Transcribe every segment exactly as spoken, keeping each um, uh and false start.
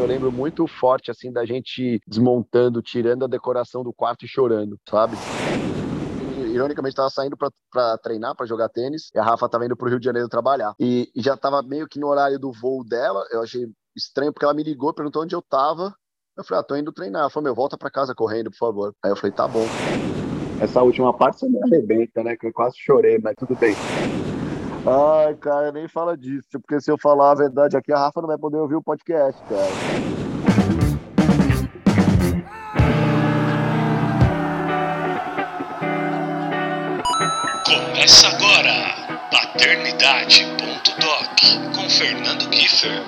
eu lembro muito forte, assim, da gente desmontando, tirando a decoração do quarto e chorando, sabe? Ironicamente, estava saindo para treinar, para jogar tênis, e a Rafa estava indo para o Rio de Janeiro trabalhar. E, e já estava meio que no horário do voo dela, eu achei estranho, porque ela me ligou, perguntou onde eu estava. Eu falei, ah, tô indo treinar. Ela falou, meu, volta para casa correndo, por favor. Aí eu falei, tá bom. Essa última parte você me arrebenta, né? Que eu quase chorei, mas tudo bem. Ai, cara, nem fala disso, porque se eu falar a verdade aqui, a Rafa não vai poder ouvir o podcast, cara. Começa agora, paternidade ponto doc, com Fernando Kieffer.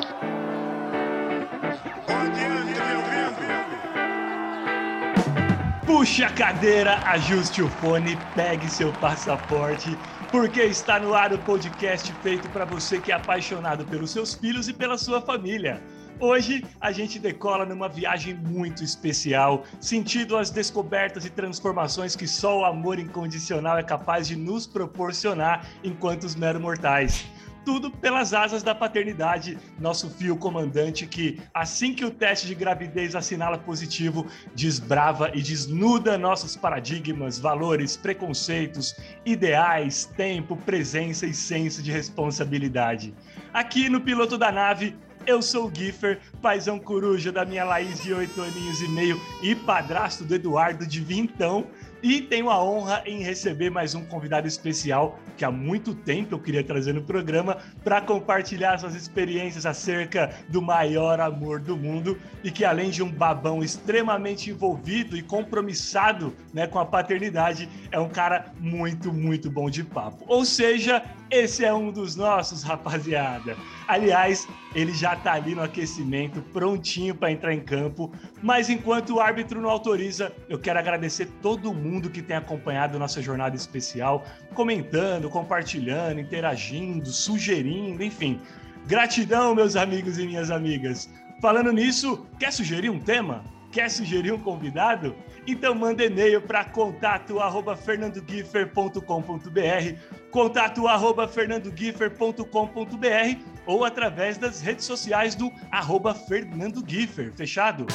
Puxe a cadeira, ajuste o fone, pegue seu passaporte, porque está no ar o podcast feito para você que é apaixonado pelos seus filhos e pela sua família. Hoje a gente decola numa viagem muito especial, sentido as descobertas e transformações que só o amor incondicional é capaz de nos proporcionar enquanto os meros mortais. Tudo pelas asas da paternidade, nosso fio comandante que, assim que o teste de gravidez assinala positivo, desbrava e desnuda nossos paradigmas, valores, preconceitos, ideais, tempo, presença e senso de responsabilidade. Aqui no Piloto da Nave, eu sou o Kieffer, paizão coruja da minha Laís de oito aninhos e meio e padrasto do Eduardo de vintão, e tenho a honra em receber mais um convidado especial que há muito tempo eu queria trazer no programa para compartilhar suas experiências acerca do maior amor do mundo e que, além de um babão extremamente envolvido e compromissado, né, com a paternidade, é um cara muito, muito bom de papo. Ou seja, esse é um dos nossos, rapaziada. Aliás, ele já tá ali no aquecimento, prontinho para entrar em campo, mas enquanto o árbitro não autoriza, eu quero agradecer todo mundo que tem acompanhado nossa jornada especial, comentando, compartilhando, interagindo, sugerindo, enfim. Gratidão, meus amigos e minhas amigas. Falando nisso, quer sugerir um tema? Quer sugerir um convidado? Então manda e-mail para contato arroba fernando kieffer ponto com ponto br, contato arroba fernando kieffer ponto com ponto br, ou através das redes sociais do arroba Fernando Kieffer, fechado?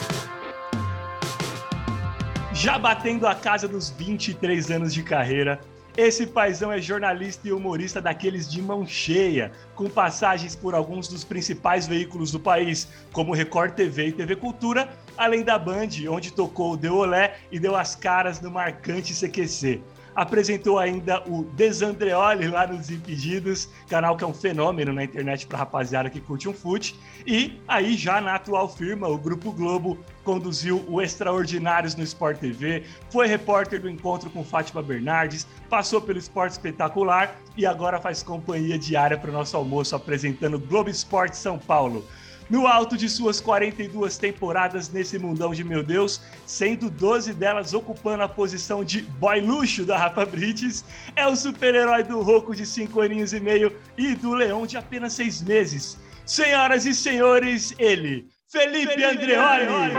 Já batendo a casa dos vinte e três anos de carreira, esse paizão é jornalista e humorista daqueles de mão cheia, com passagens por alguns dos principais veículos do país, como Record T V e T V Cultura, além da Band, onde tocou o Deu Olé e deu as caras no marcante C Q C. Apresentou ainda o Luiz Andrioli lá nos Impedidos, canal que é um fenômeno na internet para rapaziada que curte um fute. E aí, já na atual firma, o Grupo Globo, conduziu o Extraordinários no Sport T V, foi repórter do Encontro com Fátima Bernardes, passou pelo Esporte Espetacular e agora faz companhia diária para o nosso almoço apresentando Globo Esporte São Paulo. No alto de suas quarenta e duas temporadas nesse mundão de meu Deus, sendo doze delas ocupando a posição de boy luxo da Rafa Brites, é o super-herói do Rocco de cinco aninhos e meio e do Leon de apenas seis meses. Senhoras e senhores, ele, Felipe, Felipe Andreoli!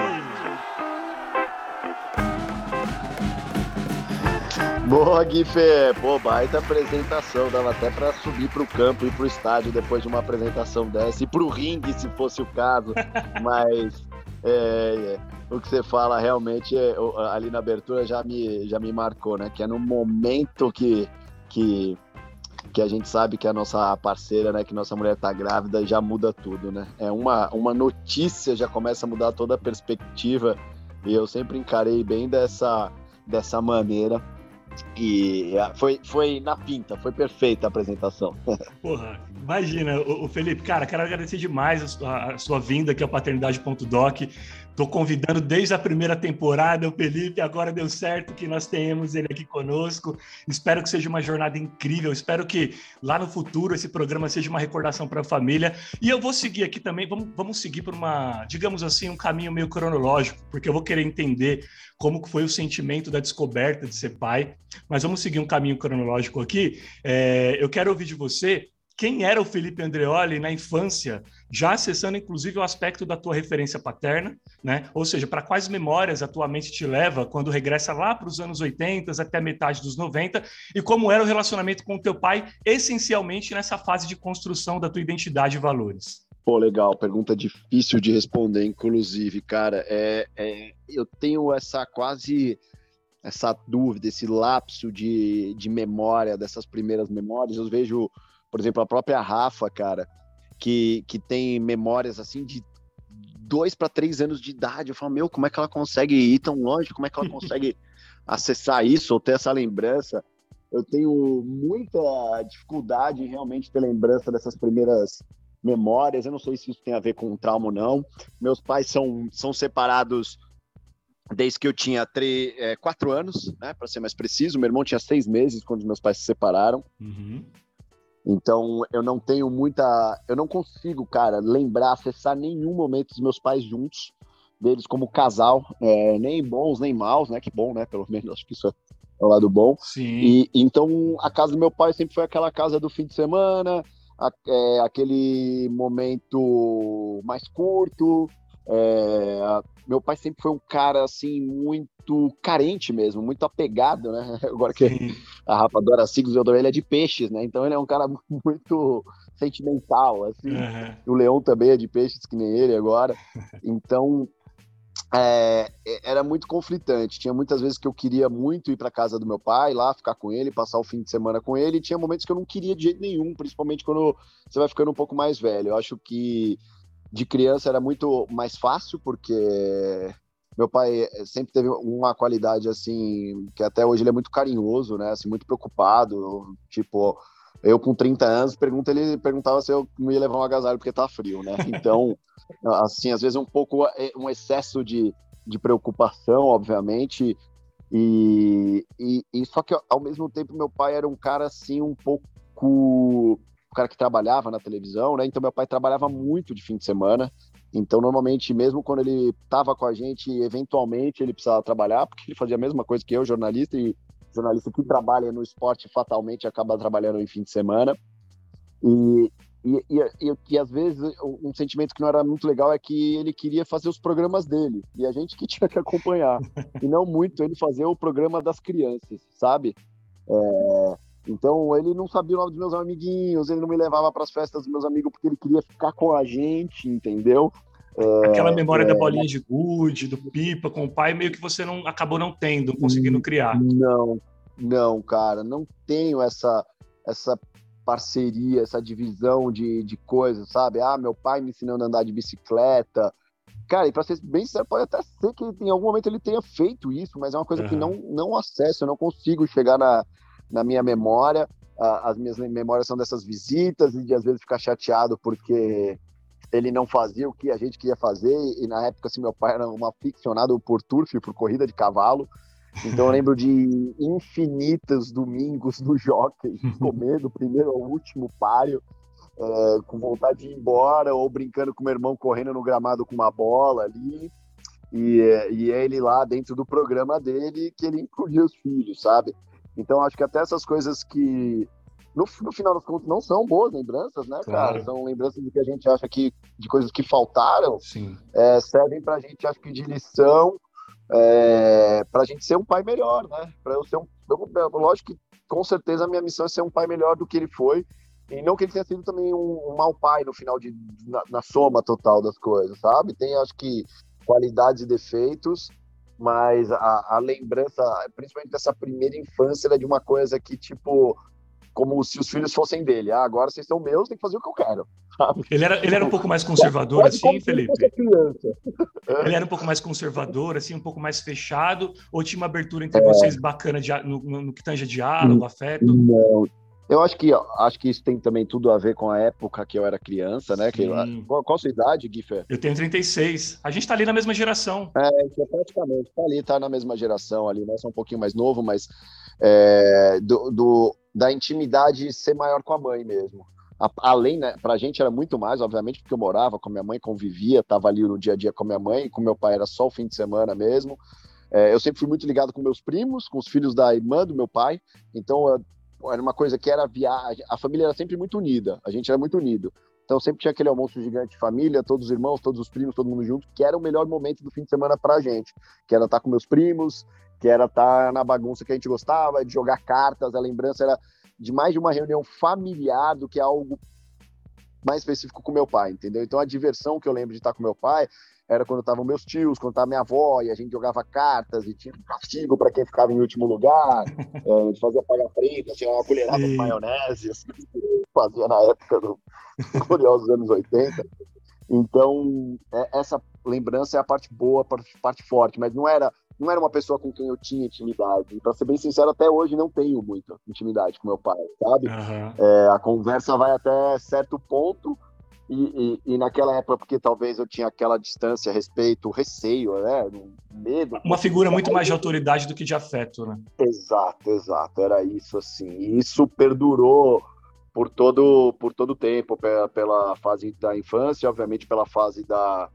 Boa, Kieffer! Pô, baita apresentação, dava até pra subir pro campo e pro estádio depois de uma apresentação dessa, e pro ringue se fosse o caso, mas é, é, o que você fala realmente é, ali na abertura já me, já me marcou, né, que é no momento que, que, que a gente sabe que a nossa parceira, né, que nossa mulher tá grávida, já muda tudo, né, é uma, uma notícia, já começa a mudar toda a perspectiva, e eu sempre encarei bem dessa, dessa maneira. E foi, foi na pinta, foi perfeita a apresentação. Porra, imagina, o, o Felipe, cara, quero agradecer demais a sua, a sua vinda aqui ao paternidade ponto doc. Tô convidando desde a primeira temporada o Felipe, agora deu certo que nós tenhamos ele aqui conosco. Espero que seja uma jornada incrível, espero que lá no futuro esse programa seja uma recordação para a família. E eu vou seguir aqui também, vamos, vamos seguir por uma, digamos assim, um caminho meio cronológico, porque eu vou querer entender como foi o sentimento da descoberta de ser pai, mas vamos seguir um caminho cronológico aqui. É, eu quero ouvir de você quem era o Felipe Andreoli na infância, já acessando inclusive o aspecto da tua referência paterna, né? Ou seja, para quais memórias a tua mente te leva quando regressa lá para os anos oitenta até metade dos noventa, e como era o relacionamento com o teu pai, essencialmente nessa fase de construção da tua identidade e valores. Pô, legal, pergunta difícil de responder, inclusive, cara, é, é, eu tenho essa quase, essa dúvida, esse lapso de, de memória, dessas primeiras memórias. Eu vejo, por exemplo, a própria Rafa, cara, que, que tem memórias, assim, de dois para três anos de idade. Eu falo, meu, como é que ela consegue ir tão longe? Como é que ela consegue acessar isso ou ter essa lembrança? Eu tenho muita dificuldade em realmente ter lembrança dessas primeiras memórias. Eu não sei se isso tem a ver com trauma ou não. Meus pais são, são separados desde que eu tinha três, é, quatro anos, né, para ser mais preciso. Meu irmão tinha seis meses quando meus pais se separaram. Uhum. Então eu não tenho muita, eu não consigo, cara, lembrar, acessar nenhum momento dos meus pais juntos, deles como casal, é, nem bons nem maus, né? Que bom, né? Pelo menos acho que isso é o lado bom. Sim. E então a casa do meu pai sempre foi aquela casa do fim de semana. É, aquele momento mais curto, é, a, meu pai sempre foi um cara assim, muito carente mesmo, muito apegado, né? Agora que Sim. a Rafa adora signos, eu adoro, ele é de peixes, né? Então ele é um cara muito sentimental, assim. Uhum. O Leon também é de peixes, que nem ele agora. Então é, era muito conflitante. Tinha muitas vezes que eu queria muito ir para casa do meu pai, lá ficar com ele, passar o fim de semana com ele, e tinha momentos que eu não queria de jeito nenhum, principalmente quando você vai ficando um pouco mais velho. Eu acho que de criança era muito mais fácil, porque meu pai sempre teve uma qualidade assim, que até hoje ele é muito carinhoso, né? Assim, muito preocupado, tipo, eu com trinta anos, pergunta, ele perguntava se eu não ia levar um agasalho porque tá frio, né? Então, assim, às vezes um pouco, um excesso de, de preocupação, obviamente, e, e, e só que ao mesmo tempo meu pai era um cara assim, um pouco, um cara que trabalhava na televisão, né? Então meu pai trabalhava muito de fim de semana, então normalmente mesmo quando ele tava com a gente, eventualmente ele precisava trabalhar, porque ele fazia a mesma coisa que eu, jornalista, e jornalista que trabalha no esporte fatalmente acaba trabalhando em fim de semana. E, e, e, e às vezes um sentimento que não era muito legal é que ele queria fazer os programas dele e a gente que tinha que acompanhar, e não muito ele fazer o programa das crianças, sabe? É, então ele não sabia o nome dos meus amiguinhos, ele não me levava para as festas dos meus amigos porque ele queria ficar com a gente, entendeu? Aquela memória é, da bolinha de gude, do pipa com o pai, meio que você não acabou não tendo, conseguindo criar. Não, não, cara, não tenho essa, essa parceria, essa divisão de, de coisas, sabe? Ah, meu pai me ensinando a andar de bicicleta. Cara, e pra ser bem sincero, pode até ser que em algum momento ele tenha feito isso, mas é uma coisa uhum. que não, não acesso, eu não consigo chegar na, na minha memória. As minhas memórias são dessas visitas e de às vezes ficar chateado porque ele não fazia o que a gente queria fazer, e na época, assim, meu pai era um aficionado por turf, por corrida de cavalo, então eu lembro de infinitos domingos no Jockey, comendo o primeiro ao último páreo, é, com vontade de ir embora, ou brincando com meu irmão, correndo no gramado com uma bola ali, e, e ele lá dentro do programa dele, que ele incluía os filhos, sabe? Então acho que até essas coisas que No, no final das contas, não são boas lembranças, né, claro. cara? São lembranças do que a gente acha que, de coisas que faltaram, é, servem pra gente, acho que de lição, é, pra gente ser um pai melhor, né? Pra eu ser um, eu, lógico que, com certeza, a minha missão é ser um pai melhor do que ele foi, e não que ele tenha sido também um, um mau pai no final, de, na, na soma total das coisas, sabe? Tem, acho que, qualidades e defeitos, mas a, a lembrança, principalmente dessa primeira infância, é de uma coisa que, tipo, como se os filhos fossem dele. Ah, agora vocês são meus, tem que fazer o que eu quero. Sabe? Ele era, ele era um pouco mais conservador, pode, pode, assim, Felipe? Ele era um pouco mais conservador, assim, um pouco mais fechado? Ou tinha uma abertura entre é. vocês bacana de, no, no que tange diálogo, afeto? Não. Eu acho que, acho que isso tem também tudo a ver com a época que eu era criança, né? Que, qual, qual a sua idade, Kieffer? Eu tenho trinta e seis. A gente tá ali na mesma geração. É, praticamente. Tá ali, tá na mesma geração ali, né? Só um pouquinho mais novo, mas é, do... do da intimidade ser maior com a mãe mesmo. A, além, né, pra gente era muito mais, obviamente, porque eu morava com a minha mãe, convivia, tava ali no dia a dia com a minha mãe, com meu pai era só o fim de semana mesmo. É, eu sempre fui muito ligado com meus primos, com os filhos da irmã do meu pai, então eu, era uma coisa que era viagem, a família era sempre muito unida, a gente era muito unido. Então sempre tinha aquele almoço gigante de família, todos os irmãos, todos os primos, todo mundo junto, que era o melhor momento do fim de semana pra gente, que era estar com meus primos, que era estar na bagunça que a gente gostava, de jogar cartas. A lembrança era de mais de uma reunião familiar do que algo mais específico com meu pai, entendeu? Então a diversão que eu lembro de estar com meu pai era quando estavam meus tios, quando estava minha avó, e a gente jogava cartas, e tinha um castigo para quem ficava em último lugar, a gente fazia pagar preta, tinha uma colherada de maionese, assim, fazia na época do curiosos anos oitenta. Então, essa lembrança é a parte boa, a parte forte, mas não era, não era uma pessoa com quem eu tinha intimidade. Para ser bem sincero, até hoje não tenho muita intimidade com meu pai, sabe? Uhum. É, a conversa vai até certo ponto, E, e, e naquela época, porque talvez eu tinha aquela distância, respeito, receio, né? Medo. Uma figura muito mais de autoridade do que de afeto, né? Exato, exato. Era isso, assim. E isso perdurou por todo, por todo o tempo, pela, pela fase da infância, obviamente pela fase da,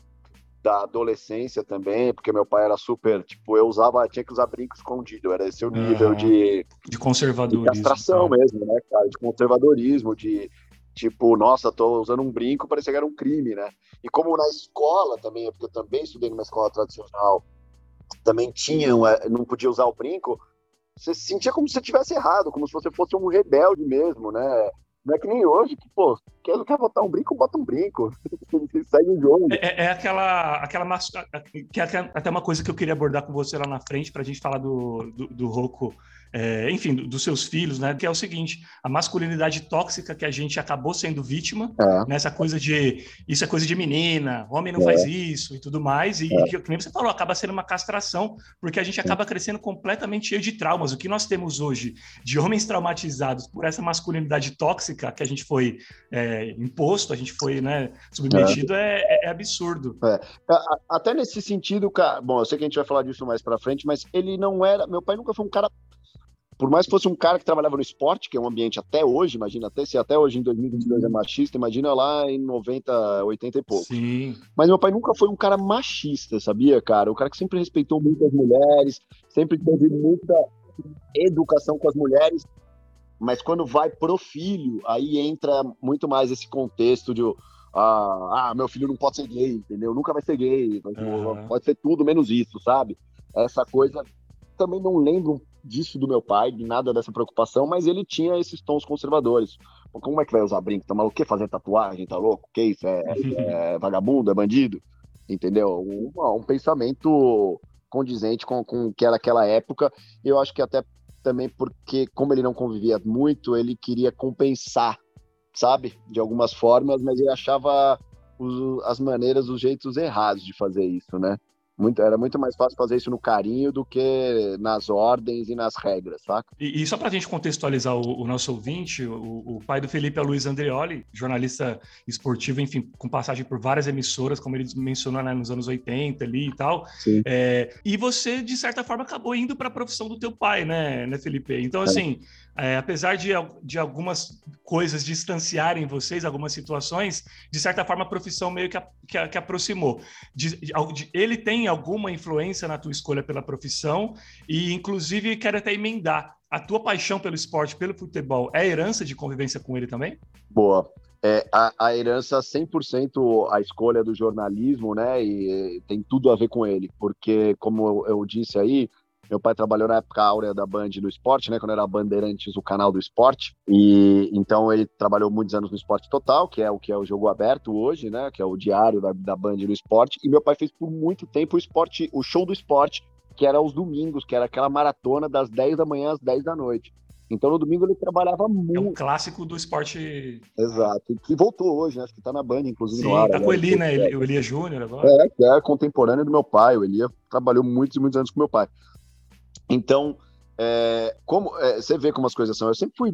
da adolescência também, porque meu pai era super, tipo, eu usava, tinha que usar brinco escondido, era esse o nível uhum. de... De conservadorismo. De castração cara. mesmo, né, cara? De conservadorismo, de... Tipo, nossa, tô usando um brinco, parecia que era um crime, né? E como na escola também, porque eu também estudei numa escola tradicional, também tinham, não podia usar o brinco, você se sentia como se você tivesse errado, como se você fosse um rebelde mesmo, né? Não é que nem hoje, que, pô, quem quer botar um brinco, bota um brinco. Segue o jogo. É, é aquela... aquela mas... que é até, até uma coisa que eu queria abordar com você lá na frente, pra gente falar do, do, do Rocco, é, enfim, do, dos seus filhos, né? Que é o seguinte, a masculinidade tóxica que a gente acabou sendo vítima, é. né? Essa coisa de... Isso é coisa de menina, homem não é. faz isso e tudo mais. E, é. e que nem você falou, acaba sendo uma castração, porque a gente acaba crescendo completamente cheio de traumas. O que nós temos hoje de homens traumatizados por essa masculinidade tóxica que a gente foi é, imposto, a gente foi né, submetido, é, é, é absurdo. É. Até nesse sentido, cara, bom, eu sei que a gente vai falar disso mais pra frente, mas ele não era, meu pai nunca foi um cara, por mais que fosse um cara que trabalhava no esporte, que é um ambiente até hoje, imagina, até se até hoje em dois mil e vinte e dois é machista, imagina lá em noventa, oitenta e pouco. Sim. Mas meu pai nunca foi um cara machista, sabia, cara? O cara que sempre respeitou muitas mulheres, sempre teve muita educação com as mulheres, mas quando vai pro filho, aí entra muito mais esse contexto de ah, ah meu filho não pode ser gay, entendeu? Nunca vai ser gay, uhum. pode ser tudo menos isso, sabe? Essa coisa, também não lembro disso do meu pai, de nada dessa preocupação, mas ele tinha esses tons conservadores. Como é que vai usar brinco? Tá maluco? Quer fazer tatuagem? Tá louco? Que isso? É, é, é vagabundo? É bandido? Entendeu? Um, um pensamento condizente com, com o que era aquela época, e eu acho que até também porque, como ele não convivia muito, ele queria compensar, sabe? De algumas formas, mas ele achava os, as maneiras, os jeitos errados de fazer isso, né? Muito, era muito mais fácil fazer isso no carinho do que nas ordens e nas regras, saca? E, e só pra gente contextualizar o, o nosso ouvinte, o, o pai do Felipe é o Luiz Andrioli, jornalista esportivo, enfim, com passagem por várias emissoras, como ele mencionou né, nos anos oitenta ali e tal. É, e você, de certa forma, acabou indo pra profissão do teu pai, né, né Felipe? Então, é. assim, é, apesar de, de algumas coisas distanciarem vocês, algumas situações, de certa forma a profissão meio que, a, que, a, que aproximou. De, de, ele tem alguma influência na tua escolha pela profissão e, inclusive, quero até emendar. A tua paixão pelo esporte, pelo futebol, é herança de convivência com ele também? Boa. É, a, a herança, cem por cento a escolha do jornalismo, né? E, e tem tudo a ver com ele, porque, como eu, eu disse aí, meu pai trabalhou na época áurea da Band do Esporte, né? Quando era Bandeirantes, o canal do Esporte. E então ele trabalhou muitos anos no Esporte Total, que é o que é o Jogo Aberto hoje, né? Que é o diário da, da Band do Esporte. E meu pai fez por muito tempo o esporte, o Show do Esporte, que era aos domingos, que era aquela maratona das dez da manhã às dez da noite. Então no domingo ele trabalhava muito. É um clássico do esporte. Exato. E voltou hoje, né? Acho que tá na Band, inclusive. Sim, no tá com o Eli, né? O Elia Júnior agora. É, que é contemporâneo do meu pai. O Elia trabalhou muitos e muitos anos com meu pai. Então, é, como, é, você vê como as coisas são. Eu sempre fui,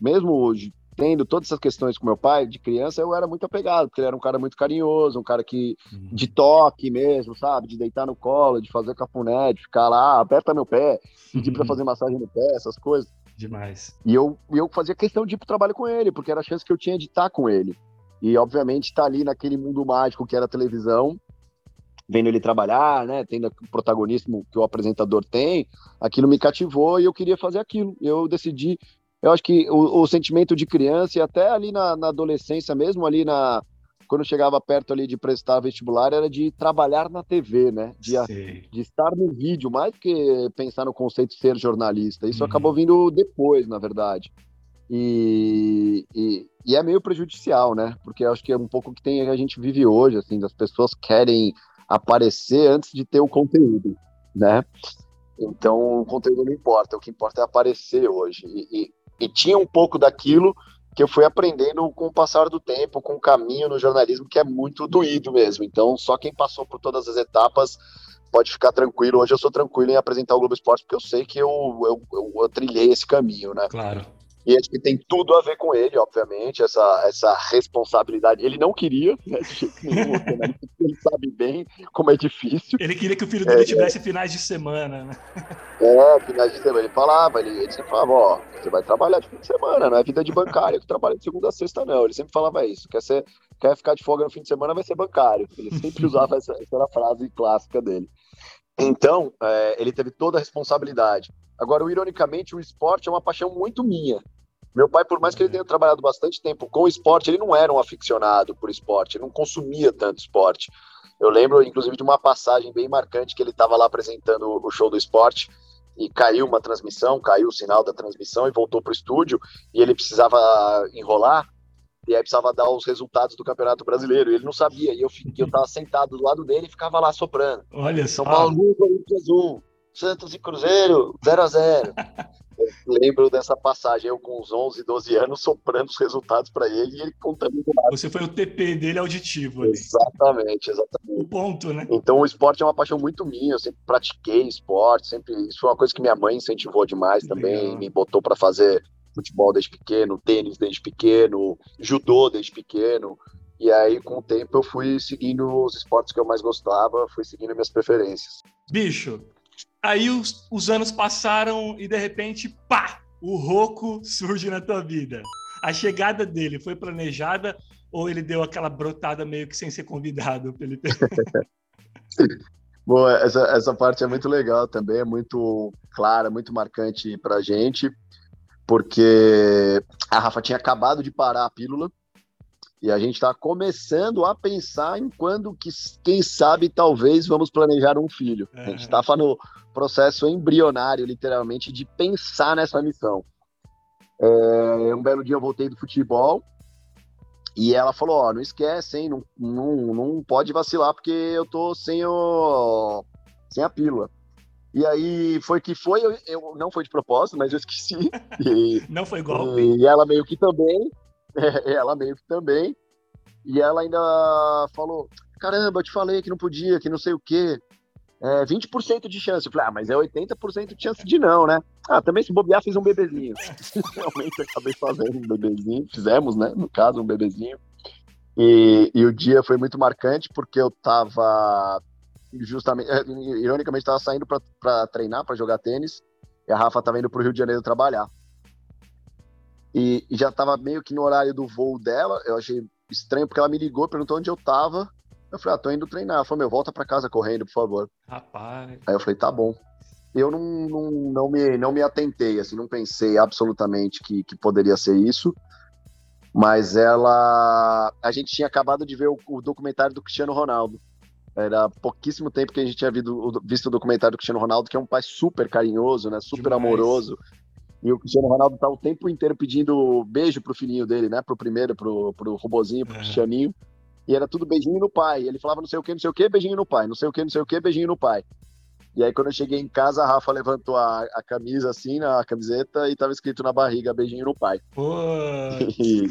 mesmo hoje, tendo todas essas questões com meu pai, de criança, eu era muito apegado, porque ele era um cara muito carinhoso, um cara que, de toque mesmo, sabe? De deitar no colo, de fazer cafuné, de ficar lá, aperta meu pé, pedir pra fazer massagem no pé, essas coisas. Demais. E eu, eu fazia questão de ir pro trabalho com ele, porque era a chance que eu tinha de estar com ele. E, obviamente, estar ali naquele mundo mágico que era a televisão, vendo ele trabalhar, né, tendo o protagonismo que o apresentador tem, aquilo me cativou e eu queria fazer aquilo. Eu decidi, eu acho que o, o sentimento de criança e até ali na, na adolescência mesmo, ali na quando eu chegava perto ali de prestar vestibular, era de trabalhar na T V, né, de, a, de estar no vídeo, mais que pensar no conceito de ser jornalista. Isso uhum. acabou vindo depois, na verdade. E, e, e é meio prejudicial, né? Porque eu acho que é um pouco o que tem, a gente vive hoje, assim, as pessoas querem aparecer antes de ter o conteúdo, né? Então, o conteúdo não importa, o que importa é aparecer hoje. E, e, e tinha um pouco daquilo que eu fui aprendendo com o passar do tempo, com o caminho no jornalismo, que é muito doído mesmo. Então, só quem passou por todas as etapas pode ficar tranquilo. Hoje eu sou tranquilo em apresentar o Globo Esporte, porque eu sei que eu, eu, eu, eu trilhei esse caminho, né? Claro. E acho que tem tudo a ver com ele, obviamente, essa, essa responsabilidade. Ele não queria, né? Ele sabe bem como é difícil. Ele queria que o filho dele é, tivesse é... finais de semana, né? É, finais de semana. Ele falava, ele, ele sempre falava, ó, você vai trabalhar de fim de semana, não é vida de bancário que trabalha de segunda a sexta, não. Ele sempre falava isso, quer ser, quer ficar de folga no fim de semana, vai ser bancário. Ele sempre usava essa, essa era a frase clássica dele. Então, é, ele teve toda a responsabilidade. Agora, ironicamente, o esporte é uma paixão muito minha. Meu pai, por mais que ele tenha trabalhado bastante tempo com o esporte, ele não era um aficionado por esporte, ele não consumia tanto esporte. Eu lembro, inclusive, de uma passagem bem marcante que ele estava lá apresentando o Show do Esporte e caiu uma transmissão, caiu o sinal da transmissão e voltou para o estúdio e ele precisava enrolar e aí precisava dar os resultados do Campeonato Brasileiro. E ele não sabia, e eu estava sentado do lado dele e ficava lá soprando. Olha só. São Paulo, um a um. Santos e Cruzeiro, zero a zero. Lembro dessa passagem, eu com uns onze, doze anos, soprando os resultados para ele e ele contando. Você foi o T P dele auditivo. Ali. Exatamente, exatamente. O ponto, né? Então o esporte é uma paixão muito minha, eu sempre pratiquei esporte, sempre... isso foi uma coisa que minha mãe incentivou demais também, legal. Me botou para fazer futebol desde pequeno, tênis desde pequeno, judô desde pequeno. E aí, com o tempo, eu fui seguindo os esportes que eu mais gostava, fui seguindo minhas preferências. Bicho... Aí os, os anos passaram e, de repente, pá, o Rocco surge na tua vida. A chegada dele foi planejada ou ele deu aquela brotada meio que sem ser convidado, Felipe? Bom, essa, essa parte é muito legal também, é muito clara, muito marcante pra gente, porque a Rafa tinha acabado de parar a pílula e a gente está começando a pensar em quando, que, quem sabe, talvez vamos planejar um filho. É. A gente estava no processo embrionário, literalmente, de pensar nessa missão. É, um belo dia eu voltei do futebol e ela falou, ó, não esquece, hein, não, não, não pode vacilar porque eu tô sem, o, sem a pílula. E aí foi que foi, eu, eu, não foi de propósito, mas eu esqueci. E, não foi golpe. E ela meio que também... ela meio que também, e ela ainda falou, caramba, eu te falei que não podia, que não sei o quê, é, vinte por cento de chance. Eu falei, ah, mas é oitenta por cento de chance de não, né? Ah, também se bobear, fiz um bebezinho. Realmente acabei fazendo um bebezinho, fizemos, né, no caso, um bebezinho, e, e o dia foi muito marcante, porque eu tava, justamente, ironicamente, tava saindo pra, pra treinar, pra jogar tênis, e a Rafa tava indo pro Rio de Janeiro trabalhar. E, e já tava meio que no horário do voo dela, eu achei estranho, porque ela me ligou, perguntou onde eu tava, eu falei, ah, tô indo treinar, ela falou, meu, volta pra casa correndo, por favor. Rapaz. Aí eu falei, tá bom. Eu não, não, não, me, não me atentei, assim, não pensei absolutamente que, que poderia ser isso, mas ela... A gente tinha acabado de ver o, o documentário do Cristiano Ronaldo, era pouquíssimo tempo que a gente tinha visto, visto o documentário do Cristiano Ronaldo, que é um pai super carinhoso, né, super amoroso. E o Cristiano Ronaldo tá o tempo inteiro pedindo beijo pro filhinho dele, né? Pro primeiro, pro, pro robozinho, pro é. Cristianinho. E era tudo beijinho no pai. Ele falava não sei o que, não sei o que, beijinho no pai. Não sei o que, não sei o que, beijinho no pai. E aí quando eu cheguei em casa, a Rafa levantou a, a camisa assim, a camiseta, e tava escrito na barriga, beijinho no pai. Pô,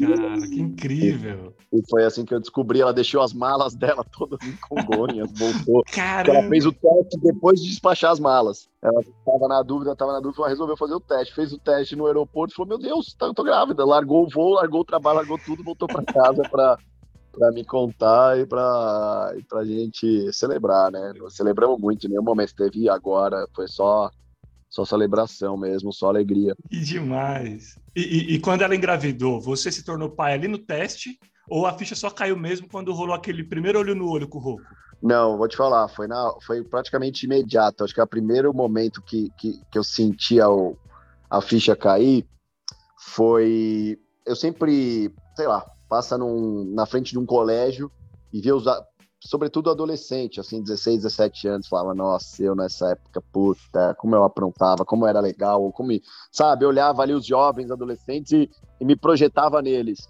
cara, que incrível. E, e foi assim que eu descobri, ela deixou as malas dela todas em Congonhas, voltou. Caramba. Ela fez o teste depois de despachar as malas. Ela tava na dúvida, tava na dúvida, ela resolveu fazer o teste, fez o teste no aeroporto, falou, meu Deus, eu tô grávida. Largou o voo, largou o trabalho, largou tudo, voltou pra casa pra... para me contar e para e pra gente celebrar, né? Nós celebramos muito, em nenhum momento teve agora, foi só, só celebração mesmo, só alegria. E demais! E, e, e quando ela engravidou, você se tornou pai ali no teste ou a ficha só caiu mesmo quando rolou aquele primeiro olho no olho com o Rocco? Não, vou te falar, foi, na, foi praticamente imediato, acho que é o primeiro momento que, que, que eu senti a, a ficha cair foi... Eu sempre, sei lá, passa num, na frente de um colégio e vê os, sobretudo adolescente, assim, dezesseis, dezessete anos, falava, nossa, eu nessa época, puta, como eu aprontava, como era legal, como, sabe, eu olhava ali os jovens, adolescentes, e e me projetava neles.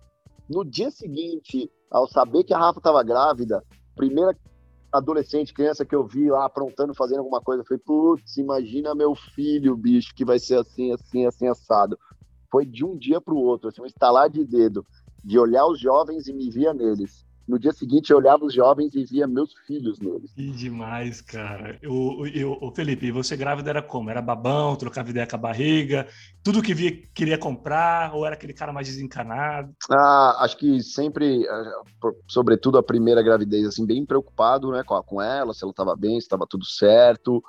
No dia seguinte, ao saber que a Rafa estava grávida, primeira adolescente, criança que eu vi lá aprontando, fazendo alguma coisa, eu falei, putz, imagina meu filho, bicho, que vai ser assim, assim, assim, assado. Foi de um dia para o outro, assim, um estalar de dedo, de olhar os jovens e me via neles. No dia seguinte, eu olhava os jovens e via meus filhos neles. Que demais, cara. Eu, eu, eu, Felipe, você grávida era como? Era babão, trocava ideia com a barriga? Tudo que via queria comprar? Ou era aquele cara mais desencanado? Ah, acho que sempre, sobretudo a primeira gravidez, assim, bem preocupado, né, com ela, se ela estava bem, se estava tudo certo,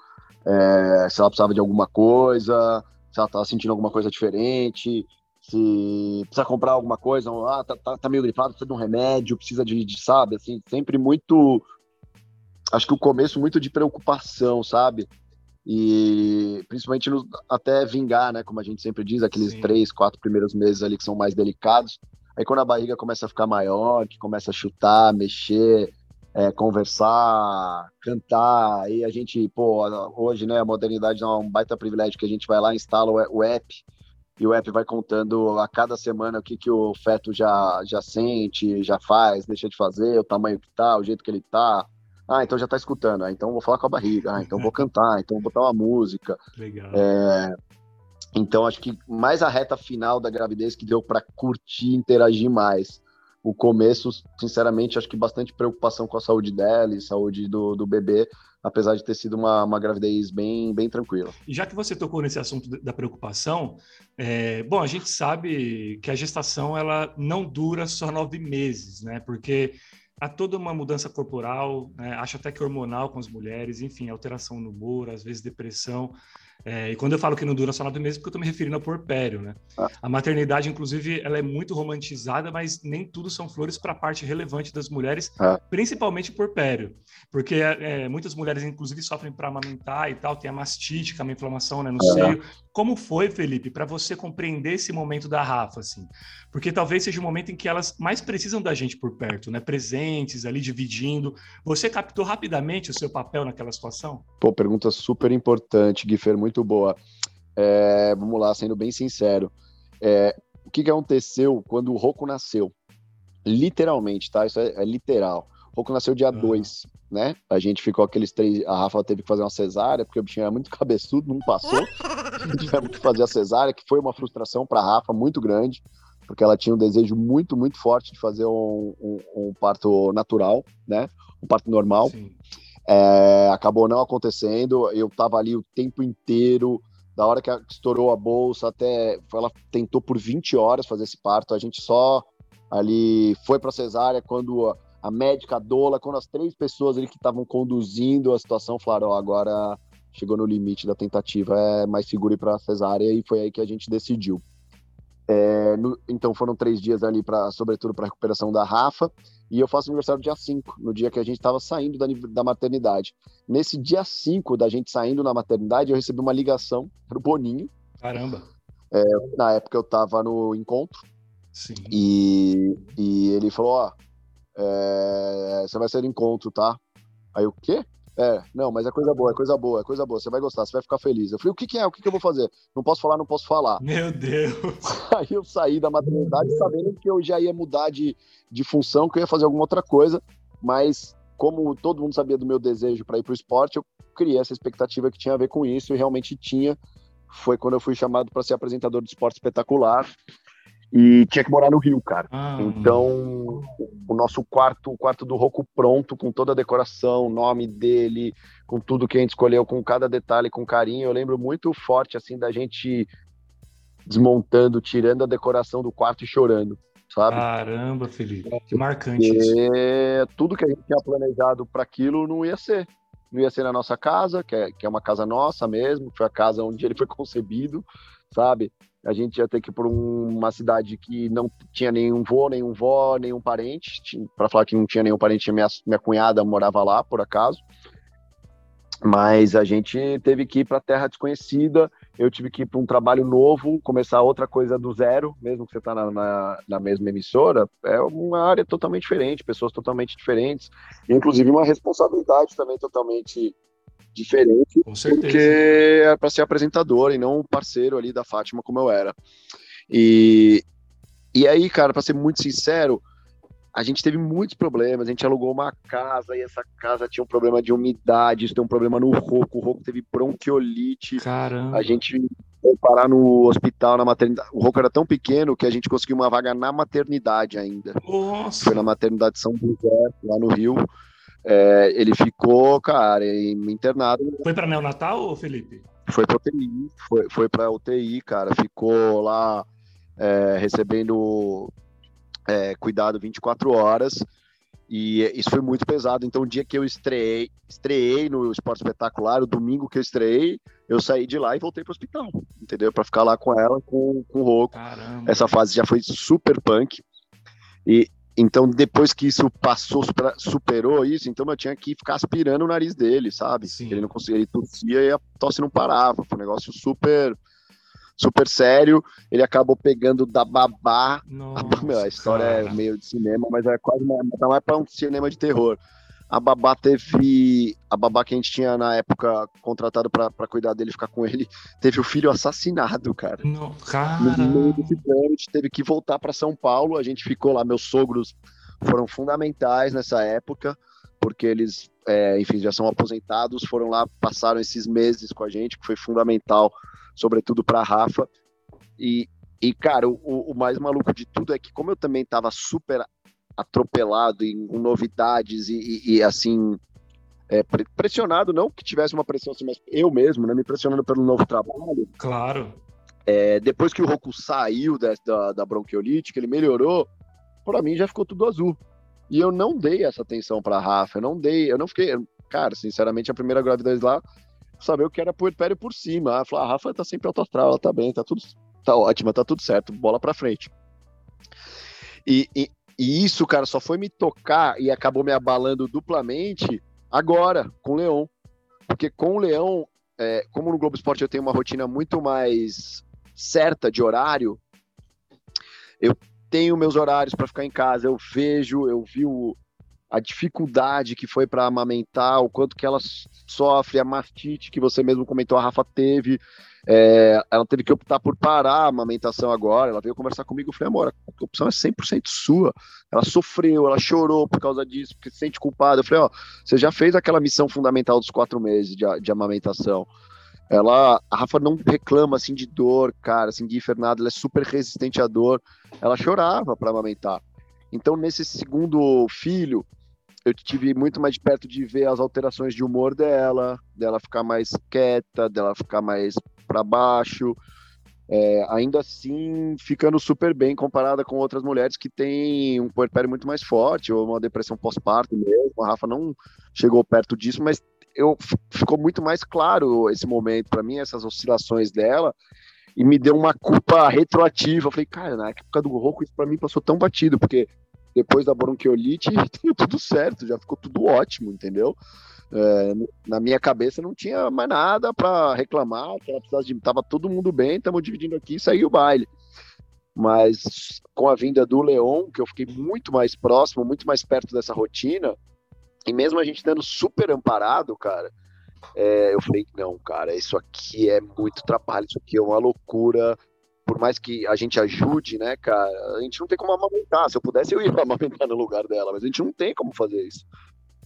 é, se ela precisava de alguma coisa, se ela estava sentindo alguma coisa diferente, se precisa comprar alguma coisa, ah, tá, tá, tá meio gripado, precisa de um remédio, precisa de, de, sabe, assim, sempre muito, acho que o começo muito de preocupação, sabe, e principalmente no, até vingar, né, como a gente sempre diz, aqueles Sim. três, quatro primeiros meses ali que são mais delicados, aí quando a barriga começa a ficar maior, que começa a chutar, mexer, é, conversar, cantar, aí a gente, pô, hoje, né, a modernidade é um baita privilégio que a gente vai lá, instala o, o app, e o app vai contando a cada semana o que, que o feto já, já sente, já faz, deixa de fazer, o tamanho que tá, o jeito que ele tá. Ah, então já tá escutando. Ah, então vou falar com a barriga. Ah, então vou cantar. Então vou botar uma música. Legal. É, então acho que mais a reta final da gravidez que deu para curtir, interagir mais. O começo, sinceramente, acho que bastante preocupação com a saúde dela e saúde do, do bebê, apesar de ter sido uma, uma gravidez bem, bem tranquila. E já que você tocou nesse assunto da preocupação, é, bom, a gente sabe que a gestação ela não dura só nove meses, né? Porque há toda uma mudança corporal, né? Acho até que hormonal com as mulheres, enfim, alteração no humor, às vezes depressão. É, e quando eu falo que não dura só nove meses, porque eu estou me referindo ao puerpério, né? Ah. A maternidade, inclusive, ela é muito romantizada, mas nem tudo são flores para a parte relevante das mulheres, ah. principalmente o puerpério. Porque é, muitas mulheres, inclusive, sofrem para amamentar e tal, tem a mastite, que é uma inflamação, né, no ah. seio. Como foi, Felipe, para você compreender esse momento da Rafa, assim? Porque talvez seja o momento em que elas mais precisam da gente por perto, né? Presentes, ali, dividindo. Você captou rapidamente o seu papel naquela situação? Pô, pergunta super importante, Guifer, muito boa. É, vamos lá, sendo bem sincero. É, o que, que aconteceu quando o Rocco nasceu? Literalmente, tá? Isso é, é literal. O Rocco nasceu dia dois. Ah. Né? A gente ficou aqueles três... A Rafa teve que fazer uma cesárea, porque o bichinho era muito cabeçudo, não passou. Tivemos que fazer a cesárea, que foi uma frustração para a Rafa muito grande, porque ela tinha um desejo muito, muito forte de fazer um, um, um parto natural, né? Um parto normal. É, acabou não acontecendo. Eu estava ali o tempo inteiro, da hora que estourou a bolsa até... Ela tentou por vinte horas fazer esse parto. A gente só ali foi para a cesárea quando... A médica, a doula, quando as três pessoas ali que estavam conduzindo a situação falaram, ó, agora chegou no limite da tentativa, é mais seguro ir para a cesárea, e foi aí que a gente decidiu. É, no, então foram três dias ali, pra, sobretudo para a recuperação da Rafa, e eu faço aniversário dia cinco, no dia que a gente estava saindo da, da maternidade. Nesse dia cinco da gente saindo na maternidade, eu recebi uma ligação pro Boninho. Caramba! É, na época eu estava no Encontro, Sim. E, e ele falou, ó, É, você vai ser encontro, tá? Aí o quê? É, não, mas é coisa boa, é coisa boa, é coisa boa, você vai gostar, você vai ficar feliz. Eu falei, o que que é? O que que eu vou fazer? Não posso falar, não posso falar. Meu Deus! Aí eu saí da maternidade sabendo que eu já ia mudar de, de função, que eu ia fazer alguma outra coisa, mas como todo mundo sabia do meu desejo para ir pro esporte, eu criei essa expectativa que tinha a ver com isso, e realmente tinha. Foi quando eu fui chamado para ser apresentador do Esporte Espetacular. E tinha que morar no Rio, cara. Ah. Então, o nosso quarto, o quarto do Rocco pronto, com toda a decoração, nome dele, com tudo que a gente escolheu, com cada detalhe, com carinho. Eu lembro muito forte, assim, da gente desmontando, tirando a decoração do quarto e chorando, sabe? Caramba, Felipe, que marcante isso. E tudo que a gente tinha planejado para aquilo não ia ser. Não ia ser na nossa casa, que é, que é uma casa nossa mesmo, que foi a casa onde ele foi concebido, sabe? A gente ia ter que ir para uma cidade que não tinha nenhum vô, nenhum vó, nenhum parente. Para falar que não tinha nenhum parente, minha, minha cunhada morava lá, por acaso. Mas a gente teve que ir para terra desconhecida. Eu tive que ir para um trabalho novo, começar outra coisa do zero, mesmo que você está na, na, na mesma emissora. É uma área totalmente diferente, pessoas totalmente diferentes. Inclusive uma responsabilidade também totalmente... diferente, com certeza. Porque era para ser apresentador e não um parceiro ali da Fátima como eu era. E, E aí, cara, pra ser muito sincero, a gente teve muitos problemas. A gente alugou uma casa e essa casa tinha um problema de umidade, isso deu um problema no Rocco, o Rocco teve bronquiolite. Caramba. A gente foi parar no hospital, na maternidade. O Rocco era tão pequeno que a gente conseguiu uma vaga na maternidade ainda. Nossa. Foi na maternidade de São José, lá no Rio. É, ele ficou, cara, internado. Foi pra neonatal, Felipe? Foi pra U T I, foi, foi pra U T I, cara. Ficou lá é, recebendo... É, cuidado vinte e quatro horas, e isso foi muito pesado. Então o dia que eu estreiei estreiei no Esporte Espetacular, o domingo que eu estreiei, eu saí de lá e voltei pro hospital, entendeu? Pra ficar lá com ela, com, com o Rocco. Caramba. Essa fase já foi super punk, e então depois que isso passou, superou isso, então eu tinha que ficar aspirando o nariz dele, sabe? Sim. Ele não conseguia, ele tossia e a tosse não parava. Foi um negócio super... super sério. Ele acabou pegando da babá. Nossa, a história, cara, é meio de cinema, mas é quase mais, mais para um cinema de terror. A babá teve... A babá que a gente tinha na época contratado para cuidar dele, ficar com ele, teve o filho assassinado, cara. No, cara. No meio desse plano, teve que voltar para São Paulo. A gente ficou lá. Meus sogros foram fundamentais nessa época, porque eles, é, enfim, já são aposentados, foram lá, passaram esses meses com a gente, que foi fundamental, sobretudo para a Rafa. E, e cara, o, o mais maluco de tudo é que, como eu também estava super atropelado em novidades e, e, e assim, é, pressionado, não que tivesse uma pressão assim, mas eu mesmo, né, me pressionando pelo novo trabalho. Claro. É, depois que o Rocco saiu da, da, da bronquiolite, que ele melhorou, para mim já ficou tudo azul. E eu não dei essa atenção para a Rafa, eu não dei, eu não fiquei... Cara, sinceramente, a primeira gravidez lá, saber o que era puerpério por cima. A Rafa tá sempre alto astral, ela tá bem, tá tudo, tá ótima, tá tudo certo, bola pra frente. E, e, e isso, cara, só foi me tocar e acabou me abalando duplamente agora, com o Leon. Porque com o Leon, é, como no Globo Esporte eu tenho uma rotina muito mais certa de horário, eu tenho meus horários pra ficar em casa, eu vejo, eu vi o... a dificuldade que foi para amamentar, o quanto que ela sofre, a mastite que você mesmo comentou, a Rafa teve, é, ela teve que optar por parar a amamentação agora. Ela veio conversar comigo, eu falei, amor, a opção é cem por cento sua. Ela sofreu, ela chorou por causa disso, porque se sente culpada. Eu falei, ó, você já fez aquela missão fundamental dos quatro meses de, de amamentação. Ela, a Rafa não reclama, assim, de dor, cara, assim, Kieffer, nada, ela é super resistente à dor. Ela chorava para amamentar. Então, nesse segundo filho, eu tive muito mais de perto de ver as alterações de humor dela, dela ficar mais quieta, dela ficar mais para baixo, é, ainda assim ficando super bem comparada com outras mulheres que têm um puerpério muito mais forte, ou uma depressão pós-parto mesmo. A Rafa não chegou perto disso, mas eu, ficou muito mais claro esse momento para mim, essas oscilações dela, e me deu uma culpa retroativa. Eu falei, cara, na época do Rocco isso para mim passou tão batido, porque... depois da bronquiolite, deu tudo certo, já ficou tudo ótimo, entendeu? É, na minha cabeça não tinha mais nada para reclamar, que ela precisava de... tava todo mundo bem, estamos dividindo aqui e saiu o baile. Mas com a vinda do Leon, que eu fiquei muito mais próximo, muito mais perto dessa rotina, e mesmo a gente estando super amparado, cara, é, eu falei, não, cara, isso aqui é muito trabalho, isso aqui é uma loucura. Por mais que a gente ajude, né, cara, a gente não tem como amamentar. Se eu pudesse, eu ia amamentar no lugar dela, mas a gente não tem como fazer isso.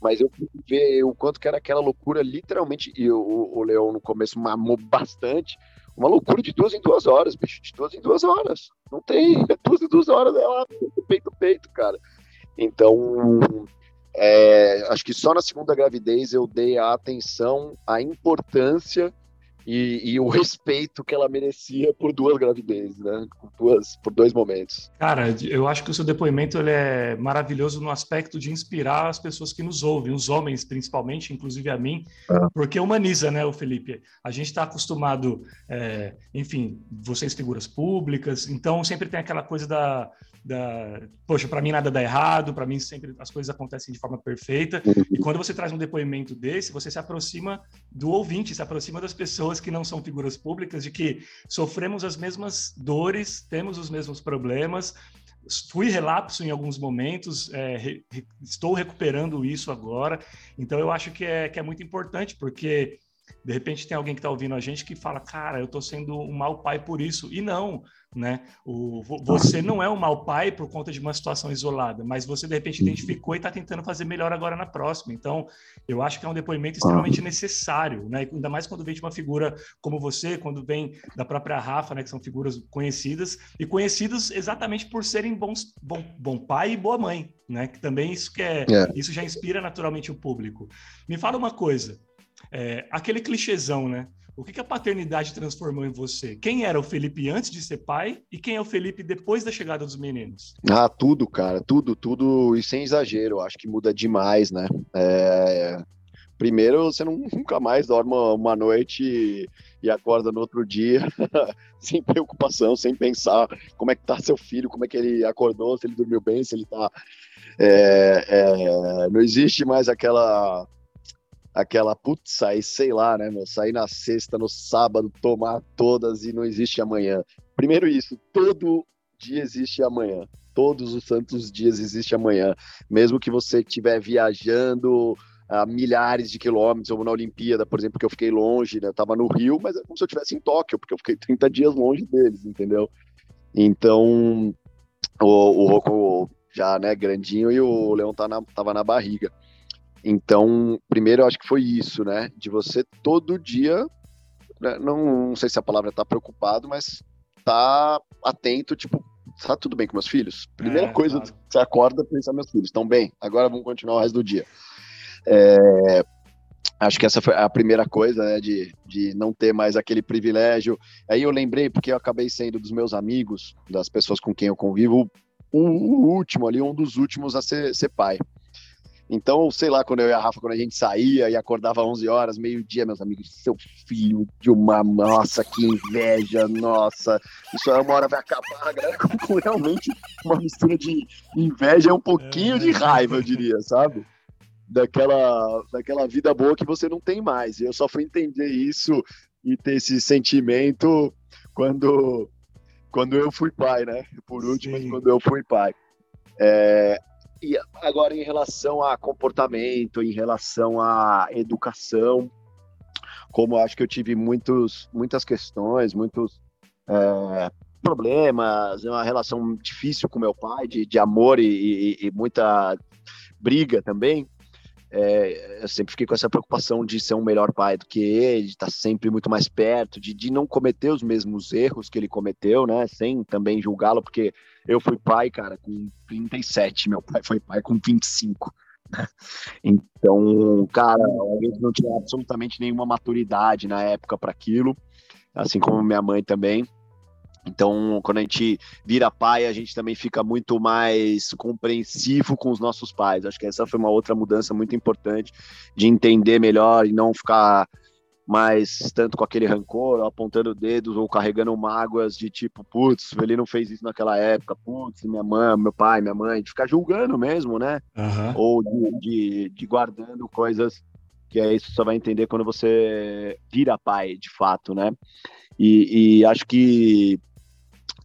Mas eu fui ver o quanto que era aquela loucura, literalmente, e o, o Leon no começo mamou bastante, uma loucura de duas em duas horas, bicho, de duas em duas horas. Não tem, é duas em duas horas, é lá, peito, peito, cara. Então, é, acho que só na segunda gravidez eu dei a atenção, a importância E, e o respeito que ela merecia por duas gravidezes, né? Por, duas, por dois momentos. Cara, eu acho que o seu depoimento ele é maravilhoso no aspecto de inspirar as pessoas que nos ouvem, os homens principalmente, inclusive a mim, é. Porque humaniza, né, o Felipe? A gente está acostumado, é, enfim, vocês figuras públicas, então sempre tem aquela coisa da... Da... poxa, para mim nada dá errado, para mim sempre as coisas acontecem de forma perfeita, e quando você traz um depoimento desse, você se aproxima do ouvinte, se aproxima das pessoas que não são figuras públicas, de que sofremos as mesmas dores, temos os mesmos problemas, fui relapso em alguns momentos, é, re... estou recuperando isso agora, então eu acho que é, que é muito importante, porque De repente tem alguém que está ouvindo a gente que fala, cara, eu estou sendo um mau pai por isso. E não, né? O, você não é um mau pai por conta de uma situação isolada, mas você de repente identificou e está tentando fazer melhor agora na próxima. Então, eu acho que é um depoimento extremamente necessário, né? Ainda mais quando vem de uma figura como você, quando vem da própria Rafa, né? Que são figuras conhecidas, e conhecidas exatamente por serem bons, bom, bom pai e boa mãe, né? Que também isso, que é, é. isso já inspira naturalmente o público. Me fala uma coisa. É, aquele clichêzão, né? O que, que a paternidade transformou em você? Quem era o Felipe antes de ser pai e quem é o Felipe depois da chegada dos meninos? Ah, tudo, cara, tudo, tudo, e sem exagero, acho que muda demais, né? É... Primeiro, você não, nunca mais dorme uma noite e acorda no outro dia sem preocupação, sem pensar como é que tá seu filho, como é que ele acordou, se ele dormiu bem, se ele tá... É, é... Não existe mais aquela... aquela, putz, aí sei lá, né, meu, sair na sexta, no sábado, tomar todas e não existe amanhã. Primeiro isso, todo dia existe amanhã, todos os santos dias existe amanhã, mesmo que você estiver viajando a milhares de quilômetros, ou na Olimpíada, por exemplo, que eu fiquei longe, né, eu tava no Rio, mas é como se eu estivesse em Tóquio, porque eu fiquei trinta dias longe deles, entendeu? Então, o Rocco já, né, grandinho, e o Leon tá na, tava na barriga. Então, primeiro, eu acho que foi isso, né? De você todo dia, né? Não, não sei se a palavra tá preocupado, mas tá atento, tipo, tá tudo bem com meus filhos? Primeira é, coisa, claro. Você acorda, pensa, meus filhos estão bem, agora vamos continuar o resto do dia. É, acho que essa foi a primeira coisa, né? De, de não ter mais aquele privilégio. Aí eu lembrei, porque eu acabei sendo dos meus amigos, das pessoas com quem eu convivo, o, o último ali, um dos últimos a ser, ser pai. Então, sei lá, quando eu e a Rafa, quando a gente saía e acordava onze horas, meio-dia, meus amigos, seu filho de uma... Nossa, que inveja, nossa. Isso aí uma hora vai acabar, a galera com realmente uma mistura de inveja e um pouquinho de raiva, eu diria, sabe? Daquela, daquela vida boa que você não tem mais. E eu só fui entender isso e ter esse sentimento quando, quando eu fui pai, né? Por último, Sim. quando eu fui pai. É... E agora, em relação a comportamento, em relação à educação, como eu acho que eu tive muitos, muitas questões, muitos é, problemas, uma relação difícil com meu pai, de, de amor e, e, e muita briga também, é, eu sempre fiquei com essa preocupação de ser um melhor pai do que ele, de estar sempre muito mais perto, de, de não cometer os mesmos erros que ele cometeu, né? Sem também julgá-lo, porque eu fui pai, cara, com trinta e sete, meu pai foi pai com vinte e cinco. Então, cara, alguém que não tinha absolutamente nenhuma maturidade na época para aquilo, assim como minha mãe também. Então, quando a gente vira pai, a gente também fica muito mais compreensivo com os nossos pais. Acho que essa foi uma outra mudança muito importante, de entender melhor e não ficar mais tanto com aquele rancor, apontando dedos ou carregando mágoas de tipo, putz, ele não fez isso naquela época, putz, minha mãe, meu pai, minha mãe, de ficar julgando mesmo, né? Uhum. Ou de, de, de guardando coisas que aí você só vai entender quando você vira pai, de fato, né? E, e acho que,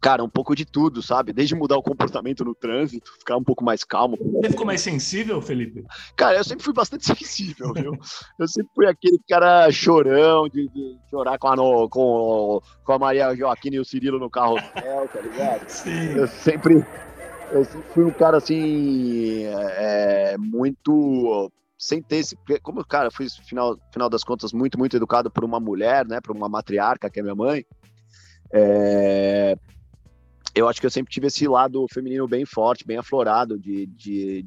cara, um pouco de tudo, sabe? Desde mudar o comportamento no trânsito, ficar um pouco mais calmo. Você ficou mais sensível, Felipe? Cara, eu sempre fui bastante sensível, viu? Eu sempre fui aquele cara chorão, de, de chorar com a, no, com, com a Maria Joaquina e o Cirilo no carro hotel, tá ligado? Sim. Eu sempre, eu sempre fui um cara, assim, é, muito... sem ter esse... Como, cara, eu fui, final, final das contas, muito, muito educado por uma mulher, né? Por uma matriarca, que é minha mãe. É... Eu acho que eu sempre tive esse lado feminino bem forte, bem aflorado, de, de,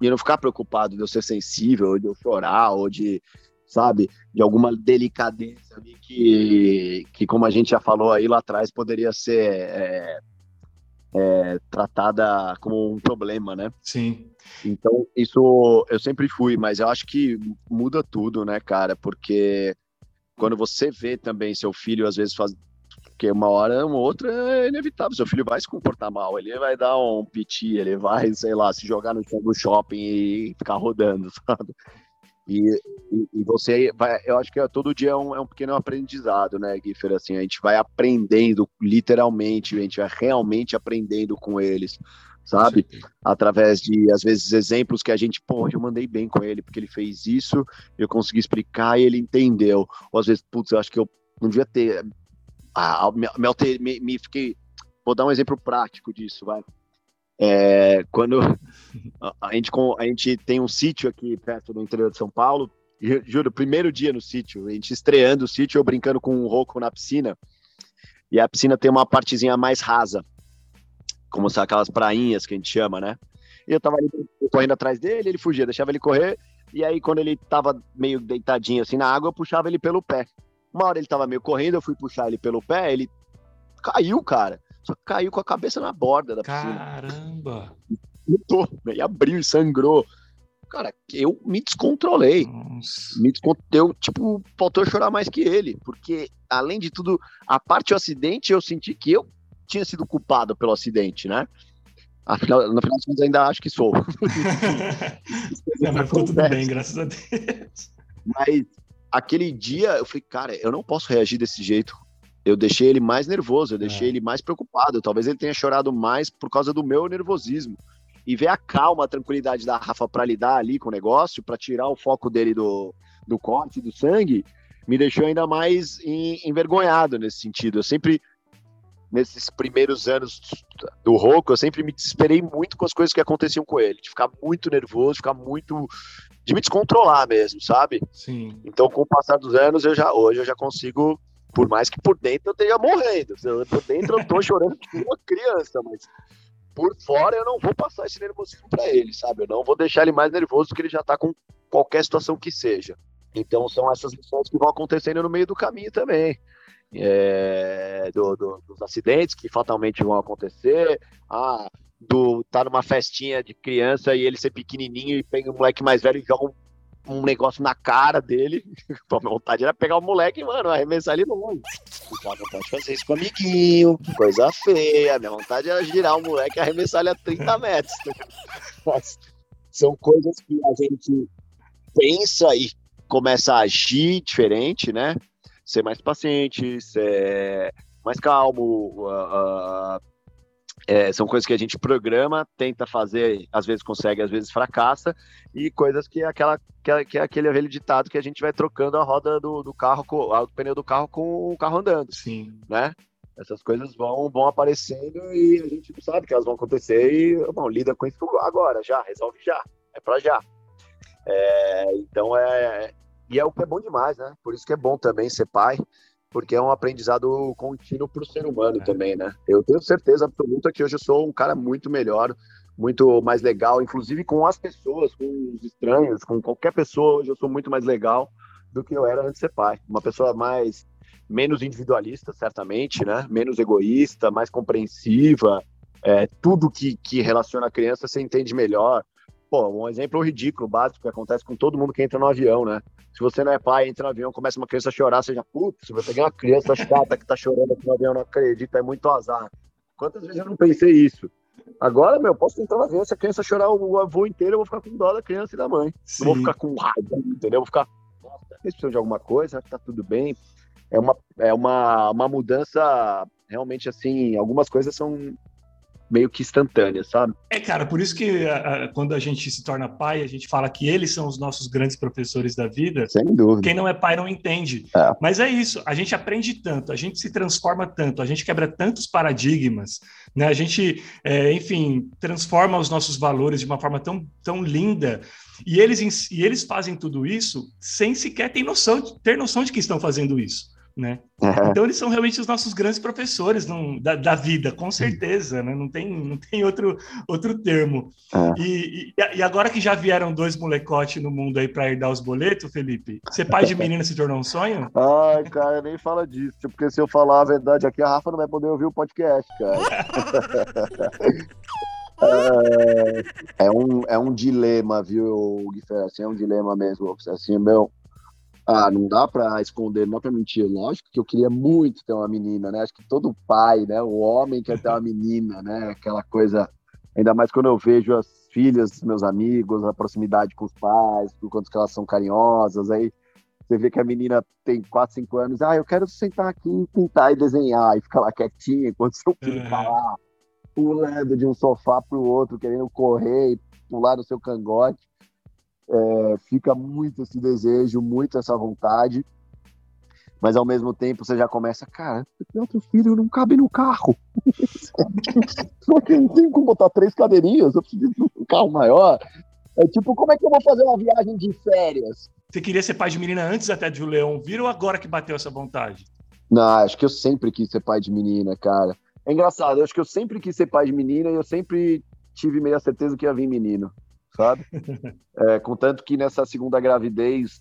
de não ficar preocupado de eu ser sensível, de eu chorar, ou de, sabe, de alguma delicadeza ali que, que como a gente já falou aí lá atrás, poderia ser... É... É, tratada como um problema, né? Sim. Então, isso eu sempre fui, mas eu acho que muda tudo, né, cara? Porque quando você vê também seu filho, às vezes faz... Porque uma hora ou outra é inevitável, seu filho vai se comportar mal, ele vai dar um piti, ele vai, sei lá, se jogar no chão do shopping e ficar rodando, sabe? E, e, e você vai... Eu acho que todo dia é um, é um pequeno aprendizado, né, Kieffer? Assim, a gente vai aprendendo, literalmente, a gente vai realmente aprendendo com eles. sabe? Sim. Através de, às vezes, exemplos que a gente, pô, eu mandei bem com ele, porque ele fez isso, eu consegui explicar e ele entendeu. Ou às vezes, putz, eu acho que eu não devia ter... Ah, me, me, me fiquei... Vou dar um exemplo prático disso, vai. É, quando a gente, a gente tem um sítio aqui perto do interior de São Paulo, e, juro, primeiro dia no sítio, a gente estreando o sítio, eu brincando com um Rocco na piscina, e a piscina tem uma partezinha mais rasa, como são aquelas prainhas que a gente chama, né? E eu tava ali correndo atrás dele, ele fugia, deixava ele correr, e aí quando ele tava meio deitadinho assim na água, eu puxava ele pelo pé. Uma hora ele tava meio correndo, eu fui puxar ele pelo pé, ele caiu, cara. Só que caiu com a cabeça na borda da piscina. Caramba! E abriu e sangrou. Cara, eu me descontrolei. Nossa. Me descontrolei, tipo, faltou chorar mais que ele. Porque, além de tudo, a parte do acidente, eu senti que eu tinha sido culpado pelo acidente, né? Afinal, no final das contas, ainda acho que sou. Não, mas ficou tudo bem, graças a Deus. Mas, aquele dia, eu falei, cara, eu não posso reagir desse jeito. Eu deixei ele mais nervoso, eu deixei é. ele mais preocupado. Talvez ele tenha chorado mais por causa do meu nervosismo. E ver a calma, a tranquilidade da Rafa para lidar ali com o negócio, para tirar o foco dele do, do corte, do sangue, me deixou ainda mais em, envergonhado nesse sentido. Eu sempre, nesses primeiros anos do Rocco, eu sempre me desesperei muito com as coisas que aconteciam com ele. De ficar muito nervoso, de ficar muito... de me descontrolar mesmo, sabe? Sim. Então, com o passar dos anos, eu já, hoje eu já consigo... Por mais que por dentro eu esteja morrendo. Por dentro eu tô chorando como uma criança, mas por fora eu não vou passar esse nervosismo para ele, sabe? Eu não vou deixar ele mais nervoso do que ele já tá com qualquer situação que seja. Então são essas lições que vão acontecendo no meio do caminho também. É, do, do, dos acidentes que fatalmente vão acontecer. Ah, do tá numa festinha de criança e ele ser pequenininho e pega um moleque mais velho e joga um um negócio na cara dele. A vontade era pegar o moleque, mano, arremessar ele longe. O cara não pode fazer isso com o amiguinho, coisa feia. A minha vontade era girar o moleque e arremessar ele a trinta metros. Mas são coisas que a gente pensa e começa a agir diferente, né? Ser mais paciente, ser mais calmo. Uh, uh, É, são coisas que a gente programa, tenta fazer, às vezes consegue, às vezes fracassa, e coisas que é, aquela, que é aquele velho ditado que a gente vai trocando a roda do, do carro, o pneu do carro com o carro andando. Sim. Né? Essas coisas vão, vão aparecendo e a gente não sabe que elas vão acontecer e, bom, lida com isso agora, já, resolve já, é pra já. É, então é... E é o que é bom demais, né? Por isso que é bom também ser pai, porque é um aprendizado contínuo para o ser humano é. também, né? Eu tenho certeza absoluta que hoje eu sou um cara muito melhor, muito mais legal, inclusive com as pessoas, com os estranhos, com qualquer pessoa, hoje eu sou muito mais legal do que eu era antes de ser pai. Uma pessoa mais, menos individualista, certamente, né? Menos egoísta, mais compreensiva, é, tudo que, que relaciona a criança você entende melhor. Pô, um exemplo ridículo, básico, que acontece com todo mundo que entra no avião, né? Se você não é pai, entra no avião, começa uma criança a chorar, você já, putz, se você tem uma criança chata que tá chorando aqui no avião, não acredita, é muito azar. Quantas vezes eu não pensei isso? Agora, meu, posso entrar no avião, se a criança chorar o voo inteiro, eu vou ficar com dó da criança e da mãe. Sim. Não vou ficar com raiva, entendeu? Eu vou ficar, nossa, eles precisam de alguma coisa, será que tá tudo bem? É uma, é uma, uma mudança, realmente, assim, algumas coisas são... meio que instantânea, sabe? É, cara, por isso que a, a, quando a gente se torna pai, a gente fala que eles são os nossos grandes professores da vida. Sem dúvida. Quem não é pai não entende. É. Mas é isso, a gente aprende tanto, a gente se transforma tanto, a gente quebra tantos paradigmas, né? A gente, é, enfim, transforma os nossos valores de uma forma tão, tão linda. E eles, e eles fazem tudo isso sem sequer ter noção de, ter noção de que estão fazendo isso. Né? Uhum. Então eles são realmente os nossos grandes professores não, da, da vida, com certeza, né? Não tem, não tem outro, outro termo. Uhum. E, e, e agora que já vieram dois molecotes no mundo aí para herdar os boletos, Felipe, ser pai de menina se tornou um sonho? Ai, cara, nem fala disso, porque se eu falar a verdade aqui, a Rafa não vai poder ouvir o podcast, cara. é, é, um, é um dilema, viu, Guilherme? Assim, é um dilema mesmo, assim, meu. Ah, não dá pra esconder, não dá pra mentir. Lógico que eu queria muito ter uma menina, né? Acho que todo pai, né? O homem quer ter uma menina, né? Aquela coisa... Ainda mais quando eu vejo as filhas dos meus amigos, a proximidade com os pais, o quanto que elas são carinhosas. Aí você vê que a menina tem quatro, cinco anos. Ah, eu quero sentar aqui, pintar e desenhar. E ficar lá quietinha enquanto seu filho tá lá. pulando de um sofá para o outro, querendo correr e pular no seu cangote. É, fica muito esse desejo, muito essa vontade, mas ao mesmo tempo você já começa, cara, meu outro filho não cabe no carro. Não tem como botar três cadeirinhas, eu preciso de um carro maior. É tipo, como é que eu vou fazer uma viagem de férias? Você queria ser pai de menina antes até de o Leon vir ou agora que bateu essa vontade? Não, acho que eu sempre quis ser pai de menina, cara. É engraçado, eu acho que eu sempre quis ser pai de menina e eu sempre tive meio a certeza que ia vir menino. Sabe? É, contanto que nessa segunda gravidez,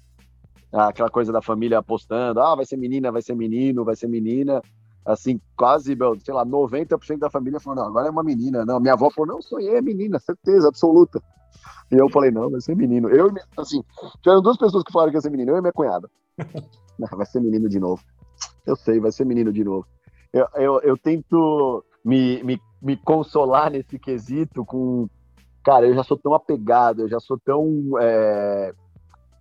aquela coisa da família apostando, ah, vai ser menina, vai ser menino, vai ser menina, assim, quase, sei lá, noventa por cento da família falou, não, agora é uma menina. Não, minha avó falou, não, sonhei, é menina, certeza absoluta. E eu falei, não, vai ser menino. Eu, assim, tiveram duas pessoas que falaram que ia ser menino, eu e minha cunhada. Não, vai ser menino de novo. Eu sei, vai ser menino de novo. Eu, eu, eu tento me, me, me consolar nesse quesito com... Cara, eu já sou tão apegado, eu já sou tão, é,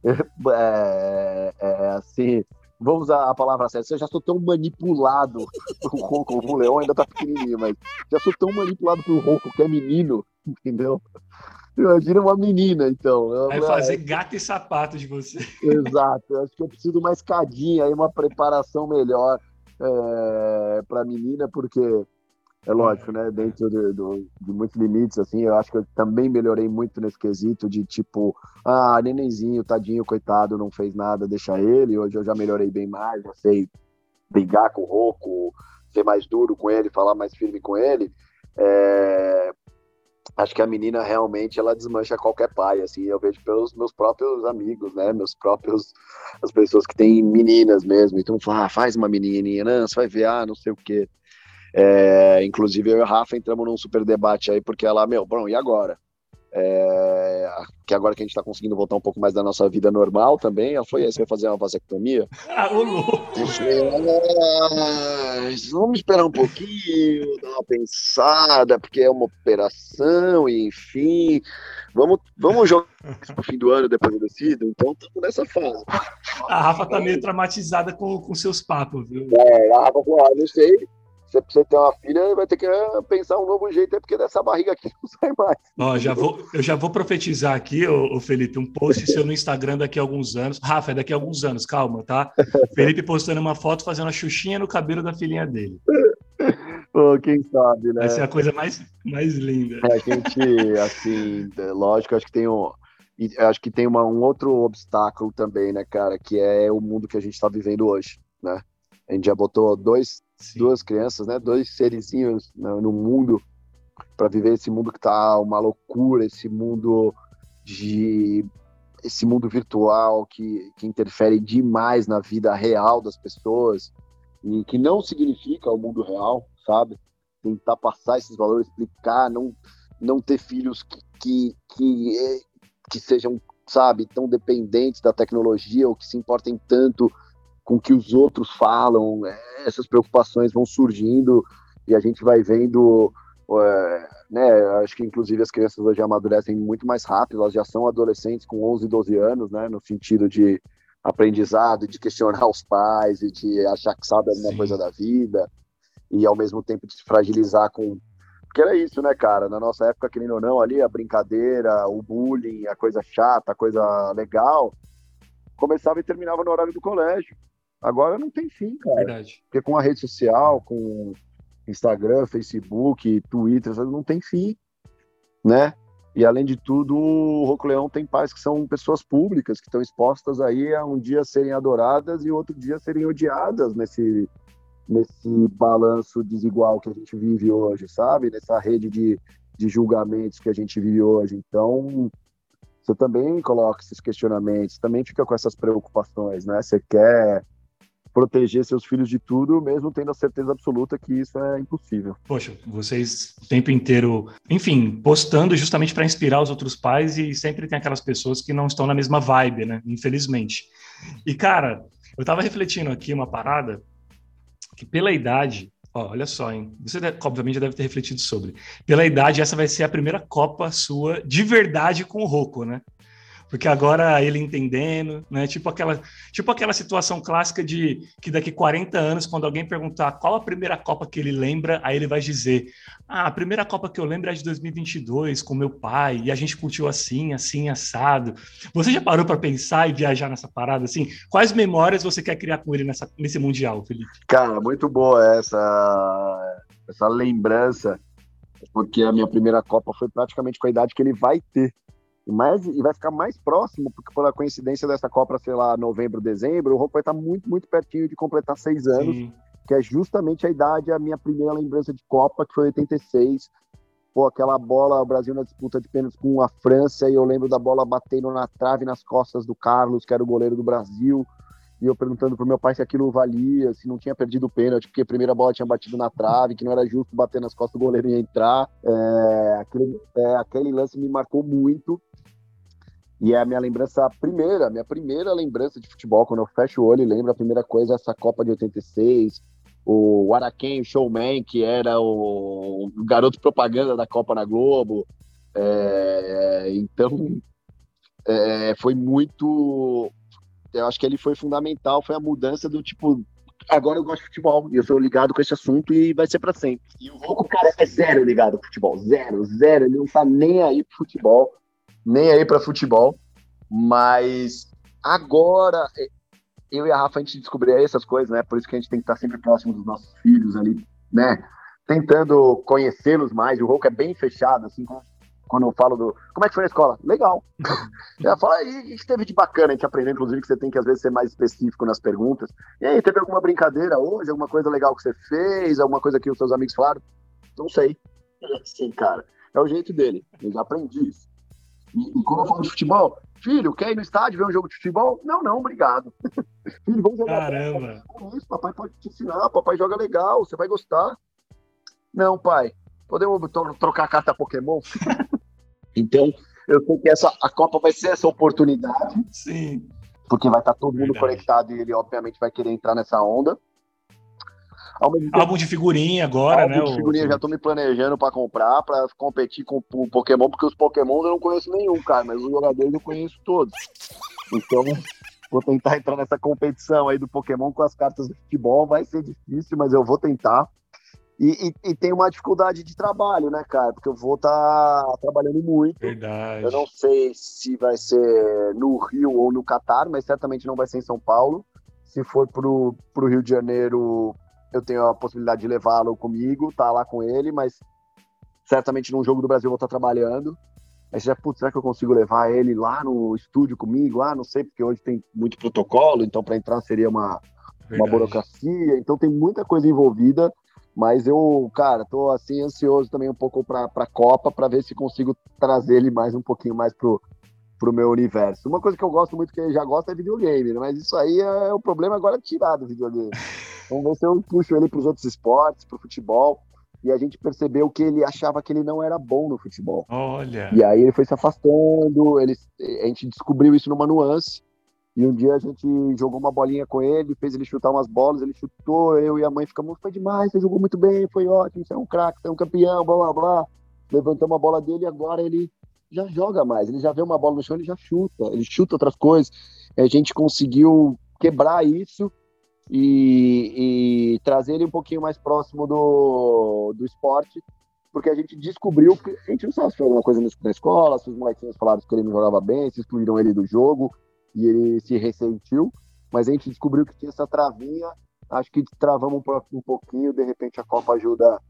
é, é, assim, vamos usar a palavra certa, eu já sou tão manipulado pelo Rocco, o Leon ainda tá pequenininho, mas já sou tão manipulado pelo Rocco, que é menino, entendeu? Imagina uma menina, então. Vai fazer gato e sapato de você. Exato, eu acho que eu preciso de uma escadinha, aí uma preparação melhor é, pra menina, porque... É lógico, né? Dentro de, de, de muitos limites, assim, eu acho que eu também melhorei muito nesse quesito de tipo, ah, nenenzinho, tadinho, coitado, não fez nada, deixa ele. Hoje eu já melhorei bem mais, já sei brigar com o Rocco, ser mais duro com ele, falar mais firme com ele. É... Acho que a menina realmente, ela desmancha qualquer pai, assim, eu vejo pelos meus próprios amigos, né? Meus próprios, as pessoas que têm meninas mesmo, então fala, ah, faz uma menininha, não, você vai ver, ah, não sei o quê. É, inclusive eu e a Rafa entramos num super debate aí, porque ela, meu, bom, e agora? É, que agora que a gente tá conseguindo voltar um pouco mais da nossa vida normal também, ela falou, e aí, você vai fazer uma vasectomia? Ah, ô louco! Vamos esperar um pouquinho, dar uma pensada, porque é uma operação, e enfim, vamos, vamos jogar pro fim do ano, depois eu decido, então estamos nessa fase. A Rafa tá meio traumatizada com, com seus papos, viu? É, a Rafa falou, ah, não sei... Se você ter uma filha, vai ter que pensar um novo jeito, é porque dessa barriga aqui não sai mais. Ó, já vou, eu já vou profetizar aqui, ô, ô Felipe, um post seu no Instagram daqui a alguns anos. Rafa, é daqui a alguns anos, calma, tá? Felipe postando uma foto fazendo a xuxinha no cabelo da filhinha dele. Pô, quem sabe, né? Essa é a coisa mais, mais linda. É, a gente, assim, lógico, acho que tem um... Acho que tem uma, um outro obstáculo também, né, cara? Que é o mundo que a gente tá vivendo hoje, né? A gente já botou dois... Sim. Duas crianças, né? Dois serizinhos no mundo para viver esse mundo que tá uma loucura, esse mundo de esse mundo virtual que, que interfere demais na vida real das pessoas e que não significa o mundo real, sabe? Tentar passar esses valores, explicar, não, não ter filhos que, que, que, que sejam, sabe, tão dependentes da tecnologia ou que se importem tanto com que os outros falam, essas preocupações vão surgindo e a gente vai vendo, é, né, acho que inclusive as crianças hoje amadurecem muito mais rápido, elas já são adolescentes com onze, doze anos, né, no sentido de aprendizado, de questionar os pais e de achar que sabe alguma Sim. coisa da vida e ao mesmo tempo de se fragilizar com... Porque era isso, né, cara, na nossa época, querendo ou não, ali a brincadeira, o bullying, a coisa chata, a coisa legal, começava e terminava no horário do colégio. Agora não tem fim, cara. Verdade. Porque com a rede social, com Instagram, Facebook, Twitter, não tem fim, né? E além de tudo, o Rocco Leão tem pais que são pessoas públicas, que estão expostas aí a um dia serem adoradas e outro dia serem odiadas nesse, nesse balanço desigual que a gente vive hoje, sabe? Nessa rede de, de julgamentos que a gente vive hoje. Então... Você também coloca esses questionamentos, também fica com essas preocupações, né? Você quer proteger seus filhos de tudo, mesmo tendo a certeza absoluta que isso é impossível. Poxa, vocês o tempo inteiro, enfim, postando justamente para inspirar os outros pais e sempre tem aquelas pessoas que não estão na mesma vibe, né? Infelizmente. E, cara, eu tava refletindo aqui uma parada que pela idade... Olha só, hein? Você deve, obviamente já deve ter refletido sobre. Pela idade, essa vai ser a primeira Copa sua de verdade com o Rocco, né? porque agora ele entendendo, né? Tipo aquela, tipo aquela situação clássica de que daqui quarenta anos, quando alguém perguntar qual a primeira Copa que ele lembra, aí ele vai dizer, ah, a primeira Copa que eu lembro é a de dois mil e vinte e dois, com meu pai, e a gente curtiu assim, assim, assado. Você já parou para pensar e viajar nessa parada, assim? Quais memórias você quer criar com ele nessa, nesse Mundial, Felipe? Cara, muito boa essa, essa lembrança, porque a minha primeira Copa foi praticamente com a idade que ele vai ter. E, mais, e vai ficar mais próximo, porque pela coincidência dessa Copa, sei lá, novembro, dezembro, o Rocco vai estar muito, muito pertinho de completar seis anos, Sim. que é justamente a idade, a minha primeira lembrança de Copa, que foi oitenta e seis. Pô, aquela bola, o Brasil na disputa de pênaltis com a França, e eu lembro da bola batendo na trave, nas costas do Carlos, que era o goleiro do Brasil, e eu perguntando pro meu pai se aquilo valia, se não tinha perdido o pênalti, porque a primeira bola tinha batido na trave, que não era justo bater nas costas do goleiro e entrar. É, aquele, é, aquele lance me marcou muito, e é a minha lembrança, a primeira, minha primeira lembrança de futebol, quando eu fecho o olho e lembro, a primeira coisa é essa Copa de oitenta e seis, o Araquém, o Showman, que era o garoto propaganda da Copa na Globo, é, então é, foi muito... Eu acho que ele foi fundamental, foi a mudança do tipo, agora eu gosto de futebol, e eu sou ligado com esse assunto e vai ser pra sempre. E o Rocco, cara, é zero ligado ao futebol, zero, zero, ele não tá nem aí pro futebol, nem aí pra futebol, mas agora, eu e a Rafa, a gente descobriu essas coisas, né, por isso que a gente tem que estar sempre próximo dos nossos filhos ali, né, tentando conhecê-los mais. O Rocco é bem fechado, assim, como... Quando eu falo do... Como é que foi a escola? Legal. Ela fala, e o que teve de bacana? A gente aprendeu, inclusive, que você tem que, às vezes, ser mais específico nas perguntas. E aí, teve alguma brincadeira hoje? Alguma coisa legal que você fez? Alguma coisa que os seus amigos falaram? Não sei. Sim, cara. É o jeito dele. Eu já aprendi isso. E, e quando eu falo de futebol... Filho, quer ir no estádio ver um jogo de futebol? Não, não, obrigado. Filho, vamos jogar... Caramba! Isso, papai pode te ensinar. Papai joga legal. Você vai gostar. Não, pai. Podemos trocar a carta Pokémon? Então, eu sei que essa, a Copa vai ser essa oportunidade. Sim. Porque vai estar todo mundo Verdade. conectado e ele, obviamente, vai querer entrar nessa onda. Álbum de figurinha agora, álbum né? Álbum de figurinha, o... já estou me planejando para comprar, para competir com o Pokémon, porque os Pokémon eu não conheço nenhum, cara, mas os jogadores eu conheço todos. Então, vou tentar entrar nessa competição aí do Pokémon com as cartas do futebol. Vai ser difícil, mas eu vou tentar. E, e, e tem uma dificuldade de trabalho, né, cara? Porque eu vou estar tá trabalhando muito. Verdade. Eu não sei se vai ser no Rio ou no Catar, mas certamente não vai ser em São Paulo. Se for pro, pro Rio de Janeiro, eu tenho a possibilidade de levá-lo comigo, tá lá com ele, mas certamente num jogo do Brasil eu vou estar tá trabalhando. Aí você já, putz, será que eu consigo levar ele lá no estúdio comigo? Ah, não sei, porque hoje tem muito protocolo, então para entrar seria uma, uma burocracia. Então tem muita coisa envolvida. Mas eu, cara, tô assim ansioso também um pouco pra, pra Copa, pra ver se consigo trazer ele mais um pouquinho mais pro, pro meu universo. Uma coisa que eu gosto muito, que ele já gosta, é videogame, né? Mas isso aí é o problema agora é tirar do videogame. Vamos ver se eu puxo ele pros outros esportes, pro futebol. E a gente percebeu que ele achava que ele não era bom no futebol. Olha! E aí ele foi se afastando, ele, a gente descobriu isso numa nuance. E um dia a gente jogou uma bolinha com ele, fez ele chutar umas bolas, ele chutou, eu e a mãe ficamos, foi demais, você jogou muito bem, foi ótimo, você é um craque, você é um campeão, blá, blá, blá. Levantamos a bola dele e agora ele já joga mais, ele já vê uma bola no chão, ele já chuta, ele chuta outras coisas. A gente conseguiu quebrar isso e, e trazer ele um pouquinho mais próximo do, do esporte, porque a gente descobriu, que a gente não sabe se foi alguma coisa na escola, se os molequinhos falaram que ele não jogava bem, se excluíram ele do jogo, e ele se ressentiu, mas a gente descobriu que tinha essa travinha, acho que travamos um pouquinho, de repente a Copa ajuda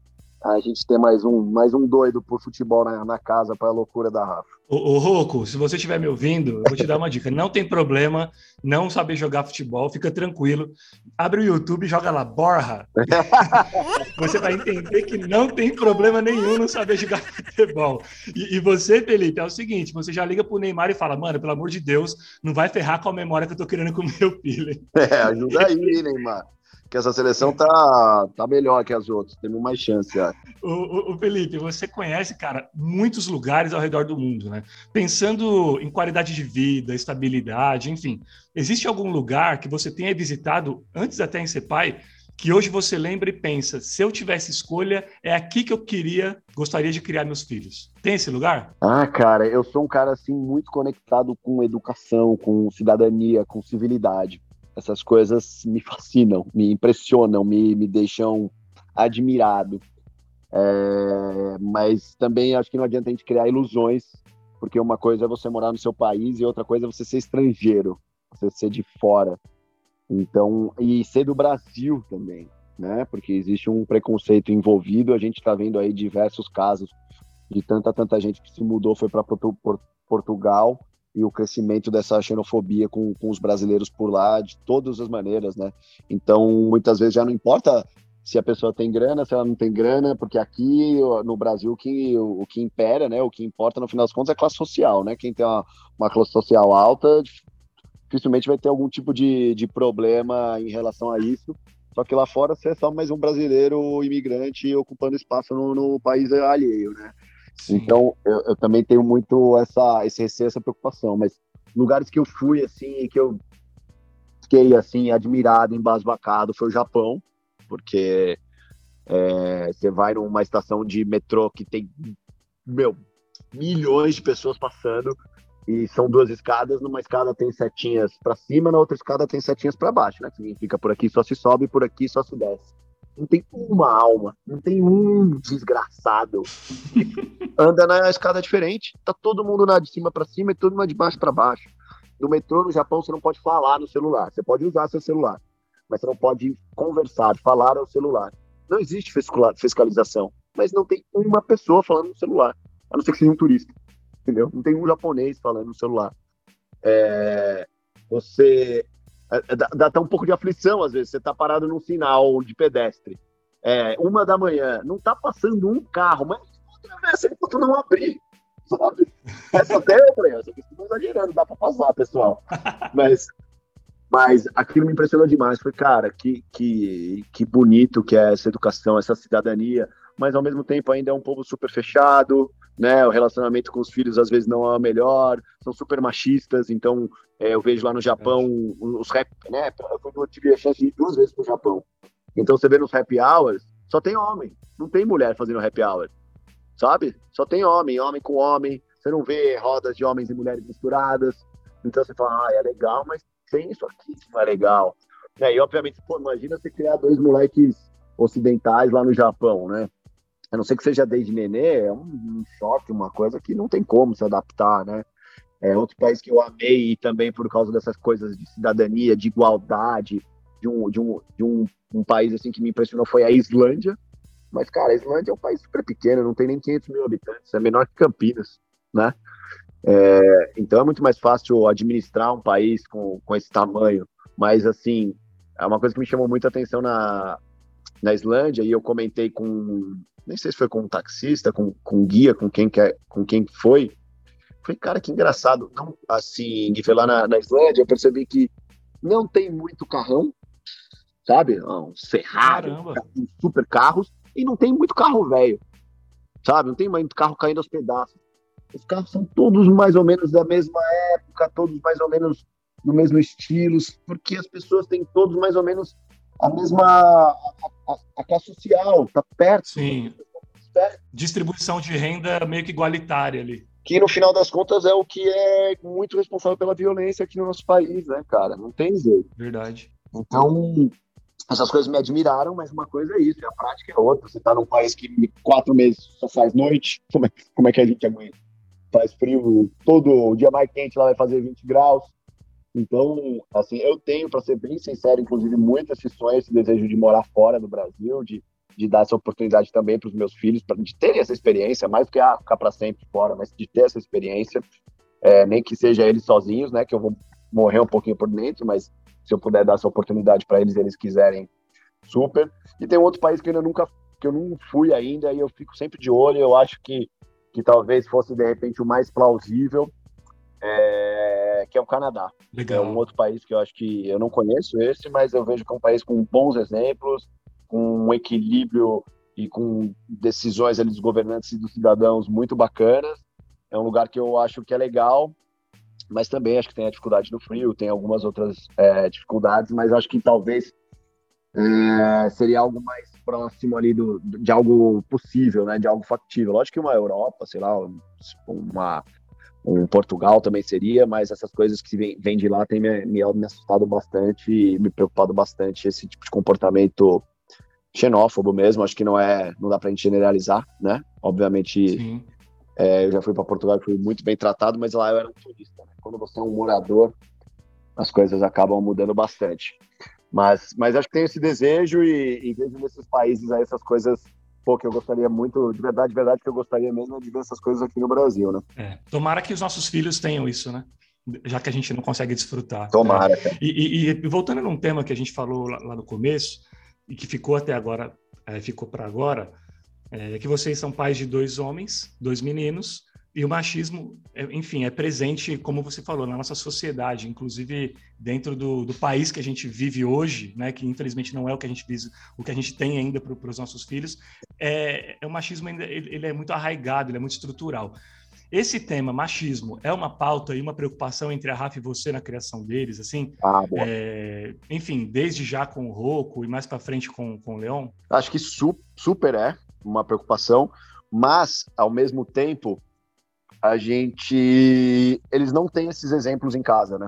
a gente ter mais um, mais um doido por futebol na, na casa, para a loucura da Rafa. Ô, ô Rocco, se você estiver me ouvindo, eu vou te dar uma dica, não tem problema não saber jogar futebol, fica tranquilo, abre o YouTube e joga lá, Borra, você vai entender que não tem problema nenhum não saber jogar futebol. E, e você, Felipe, é o seguinte, você já liga pro Neymar e fala, mano, pelo amor de Deus, não vai ferrar com a memória que eu tô querendo com o meu filho. É, ajuda aí, Neymar. Que essa seleção tá, tá melhor que as outras, temos mais chance. O, o, o Felipe, você conhece, cara, muitos lugares ao redor do mundo, né? Pensando em qualidade de vida, estabilidade, enfim. Existe algum lugar que você tenha visitado, antes até em ser pai, que hoje você lembra e pensa, se eu tivesse escolha, é aqui que eu queria, gostaria de criar meus filhos? Tem esse lugar? Ah, cara, eu sou um cara, assim, muito conectado com educação, com cidadania, com civilidade. Essas coisas me fascinam, me impressionam, me, me deixam admirado. É, mas também acho que não adianta a gente criar ilusões, porque uma coisa é você morar no seu país e outra coisa é você ser estrangeiro, você ser de fora. Então, e ser do Brasil também, né? Porque existe um preconceito envolvido, a gente está vendo aí diversos casos de tanta, tanta gente que se mudou, foi para Portugal, e o crescimento dessa xenofobia com, com os brasileiros por lá, de todas as maneiras, né? Então, muitas vezes já não importa se a pessoa tem grana, se ela não tem grana, porque aqui no Brasil que, o, o que impera, né? O que importa, no final das contas, é a classe social, né? Quem tem uma, uma classe social alta dificilmente vai ter algum tipo de, de problema em relação a isso. Só que lá fora você é só mais um brasileiro imigrante ocupando espaço no, no país alheio, né? Sim. Então, eu, eu também tenho muito essa, esse receio, essa preocupação. Mas lugares que eu fui, assim, que eu fiquei, assim, admirado, embasbacado, foi o Japão. Porque é, você vai numa estação de metrô que tem, meu, milhões de pessoas passando. E são duas escadas, numa escada tem setinhas para cima, na outra escada tem setinhas para baixo, né? Que significa por aqui só se sobe, por aqui só se desce. Não tem uma alma, não tem um desgraçado que anda na escada diferente. Tá todo mundo na de cima para cima e todo mundo de baixo para baixo. No metrô, no Japão, você não pode falar no celular. Você pode usar seu celular, mas você não pode conversar, falar ao celular. Não existe fiscalização, mas não tem uma pessoa falando no celular, a não ser que seja um turista. Entendeu? Não tem um japonês falando no celular. É, você dá, dá até um pouco de aflição às vezes. Você tá parado num sinal de pedestre, é, uma da manhã, não tá passando um carro, mas atravessa enquanto não abrir, sabe? Essa até eu falei, eu estou exagerando, dá para passar, pessoal. Mas, mas aquilo me impressionou demais. Foi, cara, que, que, que bonito que é essa educação, essa cidadania. Mas ao mesmo tempo ainda é um povo super fechado, né? O relacionamento com os filhos às vezes não é o melhor, são super machistas. Então é, eu vejo lá no Japão é. os rap, né? Eu tive a chance de ir duas vezes pro Japão. Então você vê nos happy hours, só tem homem, não tem mulher fazendo happy hour, sabe? Só tem homem, homem com homem, você não vê rodas de homens e mulheres misturadas. Então você fala, ah, é legal, mas tem isso aqui que não é legal, né? E obviamente, pô, imagina você criar dois moleques ocidentais lá no Japão, né? A não ser que seja desde nenê, é um, um choque, uma coisa que não tem como se adaptar, né? É outro país que eu amei também por causa dessas coisas de cidadania, de igualdade, de um, de um, de um, um país assim que me impressionou foi a Islândia. Mas, cara, a Islândia é um país super pequeno, não tem nem quinhentos mil habitantes, é menor que Campinas, né? É, então é muito mais fácil administrar um país com, com esse tamanho. Mas, assim, é uma coisa que me chamou muita atenção na, na Islândia, e eu comentei com... nem sei se foi com um taxista, com, com guia, com quem, quer, com quem foi. Falei, cara, que engraçado. Não, assim, que foi lá na, na Islândia, eu percebi que não tem muito carrão, sabe? Um Ferrari, um super carros, e não tem muito carro velho, sabe? Não tem muito carro caindo aos pedaços. Os carros são todos mais ou menos da mesma época, todos mais ou menos do mesmo estilo, porque as pessoas têm todos mais ou menos a mesma a, a, a classe social, tá perto. Sim. Perto. Distribuição de renda meio que igualitária ali. Que no final das contas é o que é muito responsável pela violência aqui no nosso país, né, cara? Não tem jeito. Verdade. Então, essas coisas me admiraram, mas uma coisa é isso, a prática é outra. Você tá num país que quatro meses só faz noite, como é, como é que a gente aguenta? Faz frio, todo o dia mais quente lá vai fazer vinte graus. Então, assim, eu tenho, para ser bem sincero, inclusive, muitas sonhos, esse desejo de morar fora do Brasil, de, de dar essa oportunidade também para os meus filhos, pra, de terem essa experiência, mais do que ah, ficar para sempre fora, mas de ter essa experiência, é, nem que seja eles sozinhos, né, que eu vou morrer um pouquinho por dentro, mas se eu puder dar essa oportunidade para eles, eles quiserem, super. E tem outro país que eu nunca, que eu não fui ainda, e eu fico sempre de olho, eu acho que, que talvez fosse, de repente, o mais plausível, É, que é o Canadá. Legal. É um outro país que eu acho que eu não conheço esse, mas eu vejo que é um país com bons exemplos, com um equilíbrio e com decisões ali dos governantes e dos cidadãos muito bacanas. É um lugar que eu acho que é legal, mas também acho que tem a dificuldade do frio, tem algumas outras é, dificuldades, mas acho que talvez é, seria algo mais próximo ali do, de algo possível, né, de algo factível. Lógico que uma Europa, sei lá, uma, um Portugal também seria, mas essas coisas que vêm vem de lá têm me, me, me assustado bastante e me preocupado bastante, esse tipo de comportamento xenófobo mesmo. Acho que não é, não dá pra gente generalizar, né, obviamente. É, eu já fui para Portugal e fui muito bem tratado, mas lá eu era um turista, né? Quando você é um morador, as coisas acabam mudando bastante. Mas, mas acho que tem esse desejo e, e vejo nesses países aí essas coisas, pô, que eu gostaria muito, de verdade, de verdade, que eu gostaria mesmo de ver essas coisas aqui no Brasil, né? É, tomara que os nossos filhos tenham isso, né? Já que a gente não consegue desfrutar. Tomara. Né? E, e, e voltando num tema que a gente falou lá, lá no começo, e que ficou até agora, é, ficou para agora, é que vocês são pais de dois homens, dois meninos, e o machismo, enfim, é presente, como você falou, na nossa sociedade, inclusive dentro do, do país que a gente vive hoje, né, que infelizmente não é o que a gente diz, o que a gente tem ainda para os nossos filhos, é, é o machismo ainda, ele, ele é muito arraigado, ele é muito estrutural. Esse tema, machismo, é uma pauta e uma preocupação entre a Rafa e você na criação deles, assim? Ah, é, enfim, desde já com o Rocco e mais para frente com, com o Leon? Acho que su- super é. uma preocupação, mas ao mesmo tempo a gente, eles não têm esses exemplos em casa, né?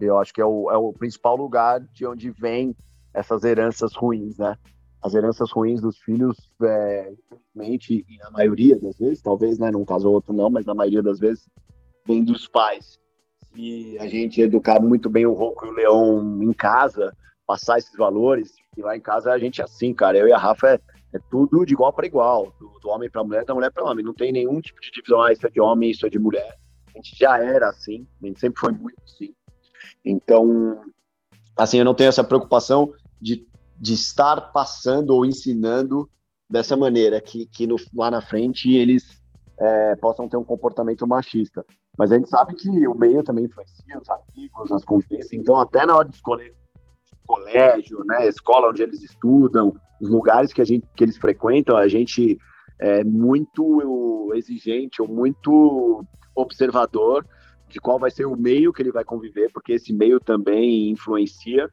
Eu acho que é o, é o principal lugar de onde vem essas heranças ruins, né? As heranças ruins dos filhos, é, infelizmente, e na maioria das vezes, talvez, né, num caso ou outro não, mas na maioria das vezes vem dos pais. Se a gente educar muito bem o Rocco e o Leon em casa, passar esses valores, e lá em casa a gente é assim, cara, eu e a Rafa é É tudo de igual para igual, do, do homem para mulher, da mulher para homem. Não tem nenhum tipo de divisão, ah, isso é de homem, isso é de mulher. A gente já era assim, a gente sempre foi muito assim. Então, assim, eu não tenho essa preocupação de, de estar passando ou ensinando dessa maneira, que, que no, lá na frente eles é, possam ter um comportamento machista. Mas a gente sabe que o meio também influencia, os artigos, as conferências. Então, até na hora de escolher colégio, né, escola onde eles estudam, os lugares que, a gente, que eles frequentam, a gente é muito exigente ou muito observador de qual vai ser o meio que ele vai conviver, porque esse meio também influencia,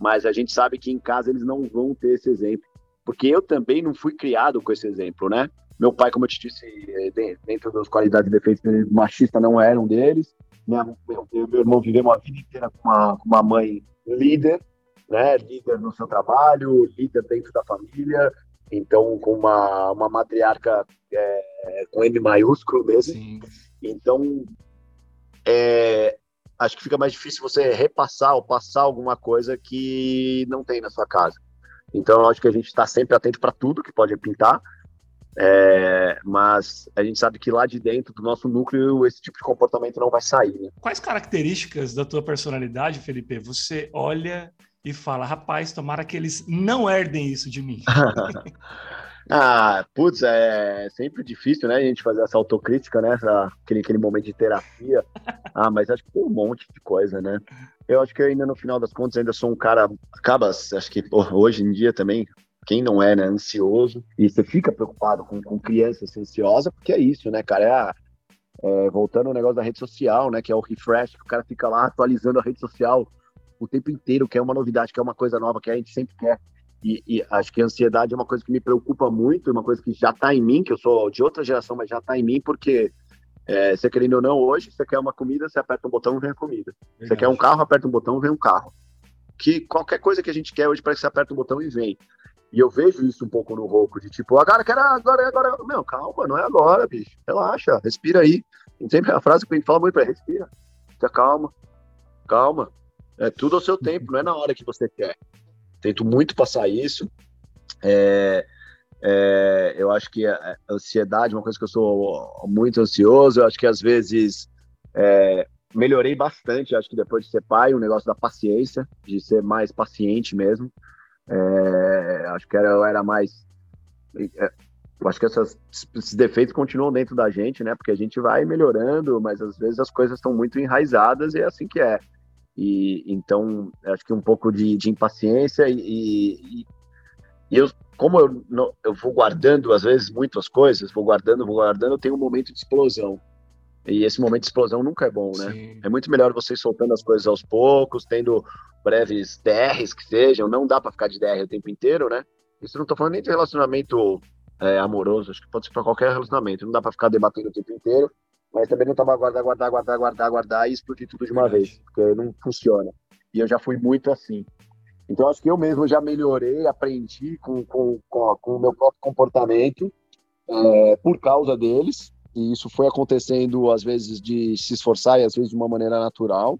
mas a gente sabe que em casa eles não vão ter esse exemplo, porque eu também não fui criado com esse exemplo, né? Meu pai, como eu te disse, dentro das qualidades e defeitos, machista não era um deles. Meu, meu, meu irmão viveu uma vida inteira com uma, com uma mãe líder, né, líder no seu trabalho, líder dentro da família, então com uma, uma matriarca é, com M maiúsculo mesmo. Sim. Então é, acho que fica mais difícil você repassar ou passar alguma coisa que não tem na sua casa. Então acho que a gente está sempre atento para tudo que pode pintar, é, mas a gente sabe que lá de dentro do nosso núcleo esse tipo de comportamento não vai sair, né? Quais características da tua personalidade, Felipe, você olha e fala, rapaz, tomara que eles não herdem isso de mim? Ah, putz, é sempre difícil, né, a gente fazer essa autocrítica, né, essa, aquele, aquele momento de terapia. Ah, mas acho que tem um monte de coisa, né? Eu acho que eu ainda, no final das contas, ainda sou um cara, acaba, acho que pô, hoje em dia também, quem não é, né, ansioso, e você fica preocupado com, com criança ansiosa, porque é isso, né, cara, é a... É, voltando ao negócio da rede social, né, que é o refresh, que o cara fica lá atualizando a rede social o tempo inteiro, que é uma novidade, que é uma coisa nova, que a gente sempre quer. E, e acho que a ansiedade é uma coisa que me preocupa muito, uma coisa que já está em mim, que eu sou de outra geração, mas já está em mim, porque é, você querendo ou não, hoje, você quer uma comida, você aperta um botão, vem a comida. Legal. Você quer um carro, aperta um botão, vem um carro. Que qualquer coisa que a gente quer hoje, parece que você aperta um botão e vem. E eu vejo isso um pouco no Rocco, de tipo, agora, quero agora, agora. Não, calma, não é agora, bicho. Relaxa, respira aí. Tem sempre a frase que a gente fala muito pra ele, respira. Fica calma, calma. É tudo ao seu tempo, não é na hora que você quer. Tento muito passar isso. É, é, eu acho que a ansiedade é uma coisa que eu sou muito ansioso. Eu acho que às vezes é, melhorei bastante. Acho que depois de ser pai, o negócio da paciência, de ser mais paciente mesmo. É, acho que era, eu era mais é, acho que essas, esses defeitos continuam dentro da gente, né, porque a gente vai melhorando, mas às vezes as coisas estão muito enraizadas e é assim que é. E então acho que um pouco de, de impaciência e, e, e eu, como eu, não, eu vou guardando às vezes muitas coisas, vou guardando, vou guardando, eu tenho um momento de explosão, e esse momento de explosão nunca é bom, né? Sim. É muito melhor você ir soltando as coisas aos poucos, tendo breves D Rs que sejam, não dá para ficar de D R o tempo inteiro, né? Isso não tô falando nem de relacionamento é, amoroso, acho que pode ser para qualquer relacionamento, não dá para ficar debatendo o tempo inteiro, mas também não dá para guardar, guardar, guardar, guardar, guardar e explodir tudo de uma Verdade. vez, porque não funciona. E eu já fui muito assim. Então, acho que eu mesmo já melhorei, aprendi com, com, com, com o meu próprio comportamento é, por causa deles, e isso foi acontecendo, às vezes, de se esforçar e, às vezes, de uma maneira natural,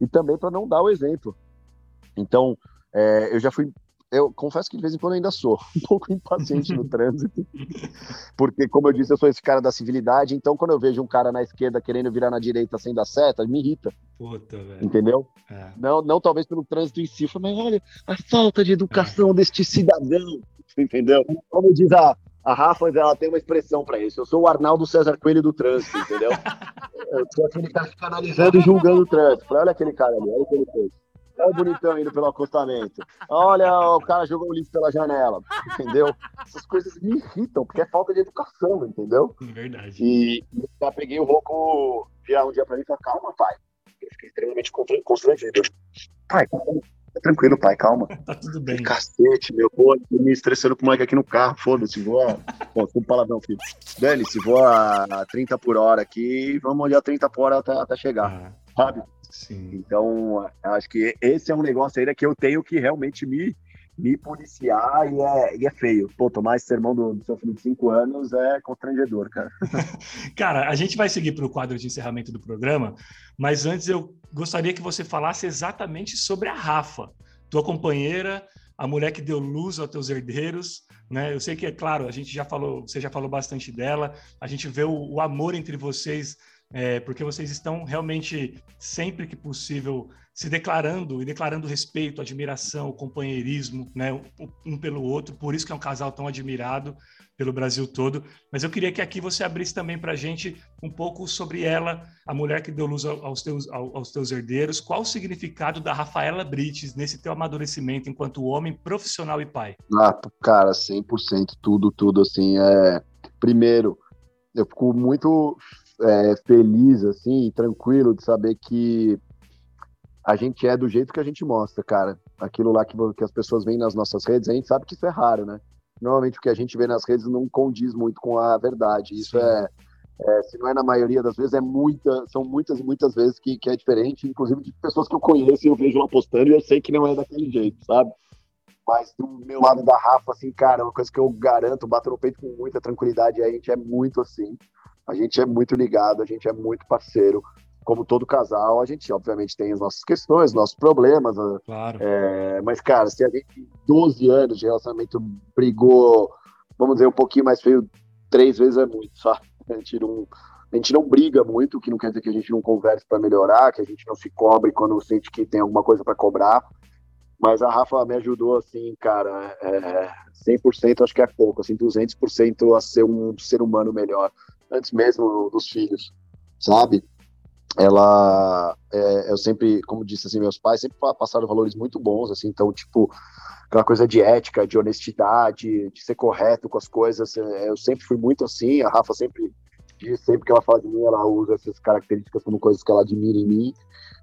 e também para não dar o exemplo. Então, é, eu já fui... Eu confesso que, de vez em quando, ainda sou um pouco impaciente no trânsito, porque, como eu disse, eu sou esse cara da civilidade, então, quando eu vejo um cara na esquerda querendo virar na direita sem dar seta, me irrita. Puta, velho. Entendeu? É. Não, não talvez pelo trânsito em si, mas olha a falta de educação é. deste cidadão, entendeu? Como diz a, a Rafa, ela tem uma expressão para isso, eu sou o Arnaldo César Coelho do trânsito, entendeu? Eu sou aquele que tá se canalizando e julgando o trânsito. Falei, olha aquele cara ali, olha o que ele fez. Olha o bonitão indo pelo acostamento. Olha, o cara jogou o lixo pela janela, entendeu? Essas coisas me irritam, porque é falta de educação, entendeu? Verdade. E já peguei o Rocco virar um dia pra mim e falar, calma, pai. Eu fiquei extremamente constrangido. Pai, tranquilo, pai, calma. Tá tudo bem. Cacete, meu, pô, me estressando com o moleque aqui no carro, foda-se, vou a... Bom, desculpa o palavrão, filho. Dane-se, vou a trinta por hora aqui, vamos olhar trinta por hora até, até chegar, ah. sabe? Sim. Então, acho que esse é um negócio ainda que eu tenho que realmente me, me policiar e é, e é feio. Pô, tomar esse sermão do, do seu filho de cinco anos é constrangedor, cara. Cara, a gente vai seguir para o quadro de encerramento do programa, mas antes eu gostaria que você falasse exatamente sobre a Rafa, tua companheira, a mulher que deu luz aos teus herdeiros, né? Eu sei que, é claro, a gente já falou, você já falou bastante dela, a gente vê o, o amor entre vocês. É, porque vocês estão realmente, sempre que possível, se declarando e declarando respeito, admiração, companheirismo, né, um pelo outro, por isso que é um casal tão admirado pelo Brasil todo. Mas eu queria que aqui você abrisse também para a gente um pouco sobre ela, a mulher que deu luz aos teus, aos teus herdeiros, qual o significado da Rafaela Brites nesse teu amadurecimento enquanto homem profissional e pai? Ah, cara, cem por cento, tudo, tudo, assim, é... primeiro, eu fico muito... É, feliz, assim, tranquilo de saber que a gente é do jeito que a gente mostra, cara. Aquilo lá que, que as pessoas veem nas nossas redes, a gente sabe que isso é raro, né? Normalmente o que a gente vê nas redes não condiz muito com a verdade. Isso é, é, se não é na maioria das vezes, é muita, são muitas e muitas vezes que, que é diferente, inclusive de pessoas que eu conheço e eu vejo lá postando e eu sei que não é daquele jeito, sabe? Mas do meu lado da Rafa, assim, cara, uma coisa que eu garanto, bato no peito com muita tranquilidade, a gente é muito assim. A gente é muito ligado, a gente é muito parceiro, como todo casal, a gente obviamente tem as nossas questões, nossos problemas, claro. é, mas cara, se a gente em doze anos de relacionamento brigou, vamos dizer, um pouquinho mais feio, três vezes é muito, sabe? A gente não, a gente não briga muito, o que não quer dizer que a gente não converse para melhorar, que a gente não se cobre quando sente que tem alguma coisa para cobrar, mas a Rafa me ajudou, assim, cara, é, cem por cento acho que é pouco, assim, duzentos por cento a ser um ser humano melhor, antes mesmo dos filhos, sabe? Ela, é, eu sempre, como disse, assim, meus pais sempre passaram valores muito bons, assim, então, tipo, aquela coisa de ética, de honestidade, de ser correto com as coisas, eu sempre fui muito assim, a Rafa sempre, sempre que ela fala de mim, ela usa essas características como coisas que ela admira em mim,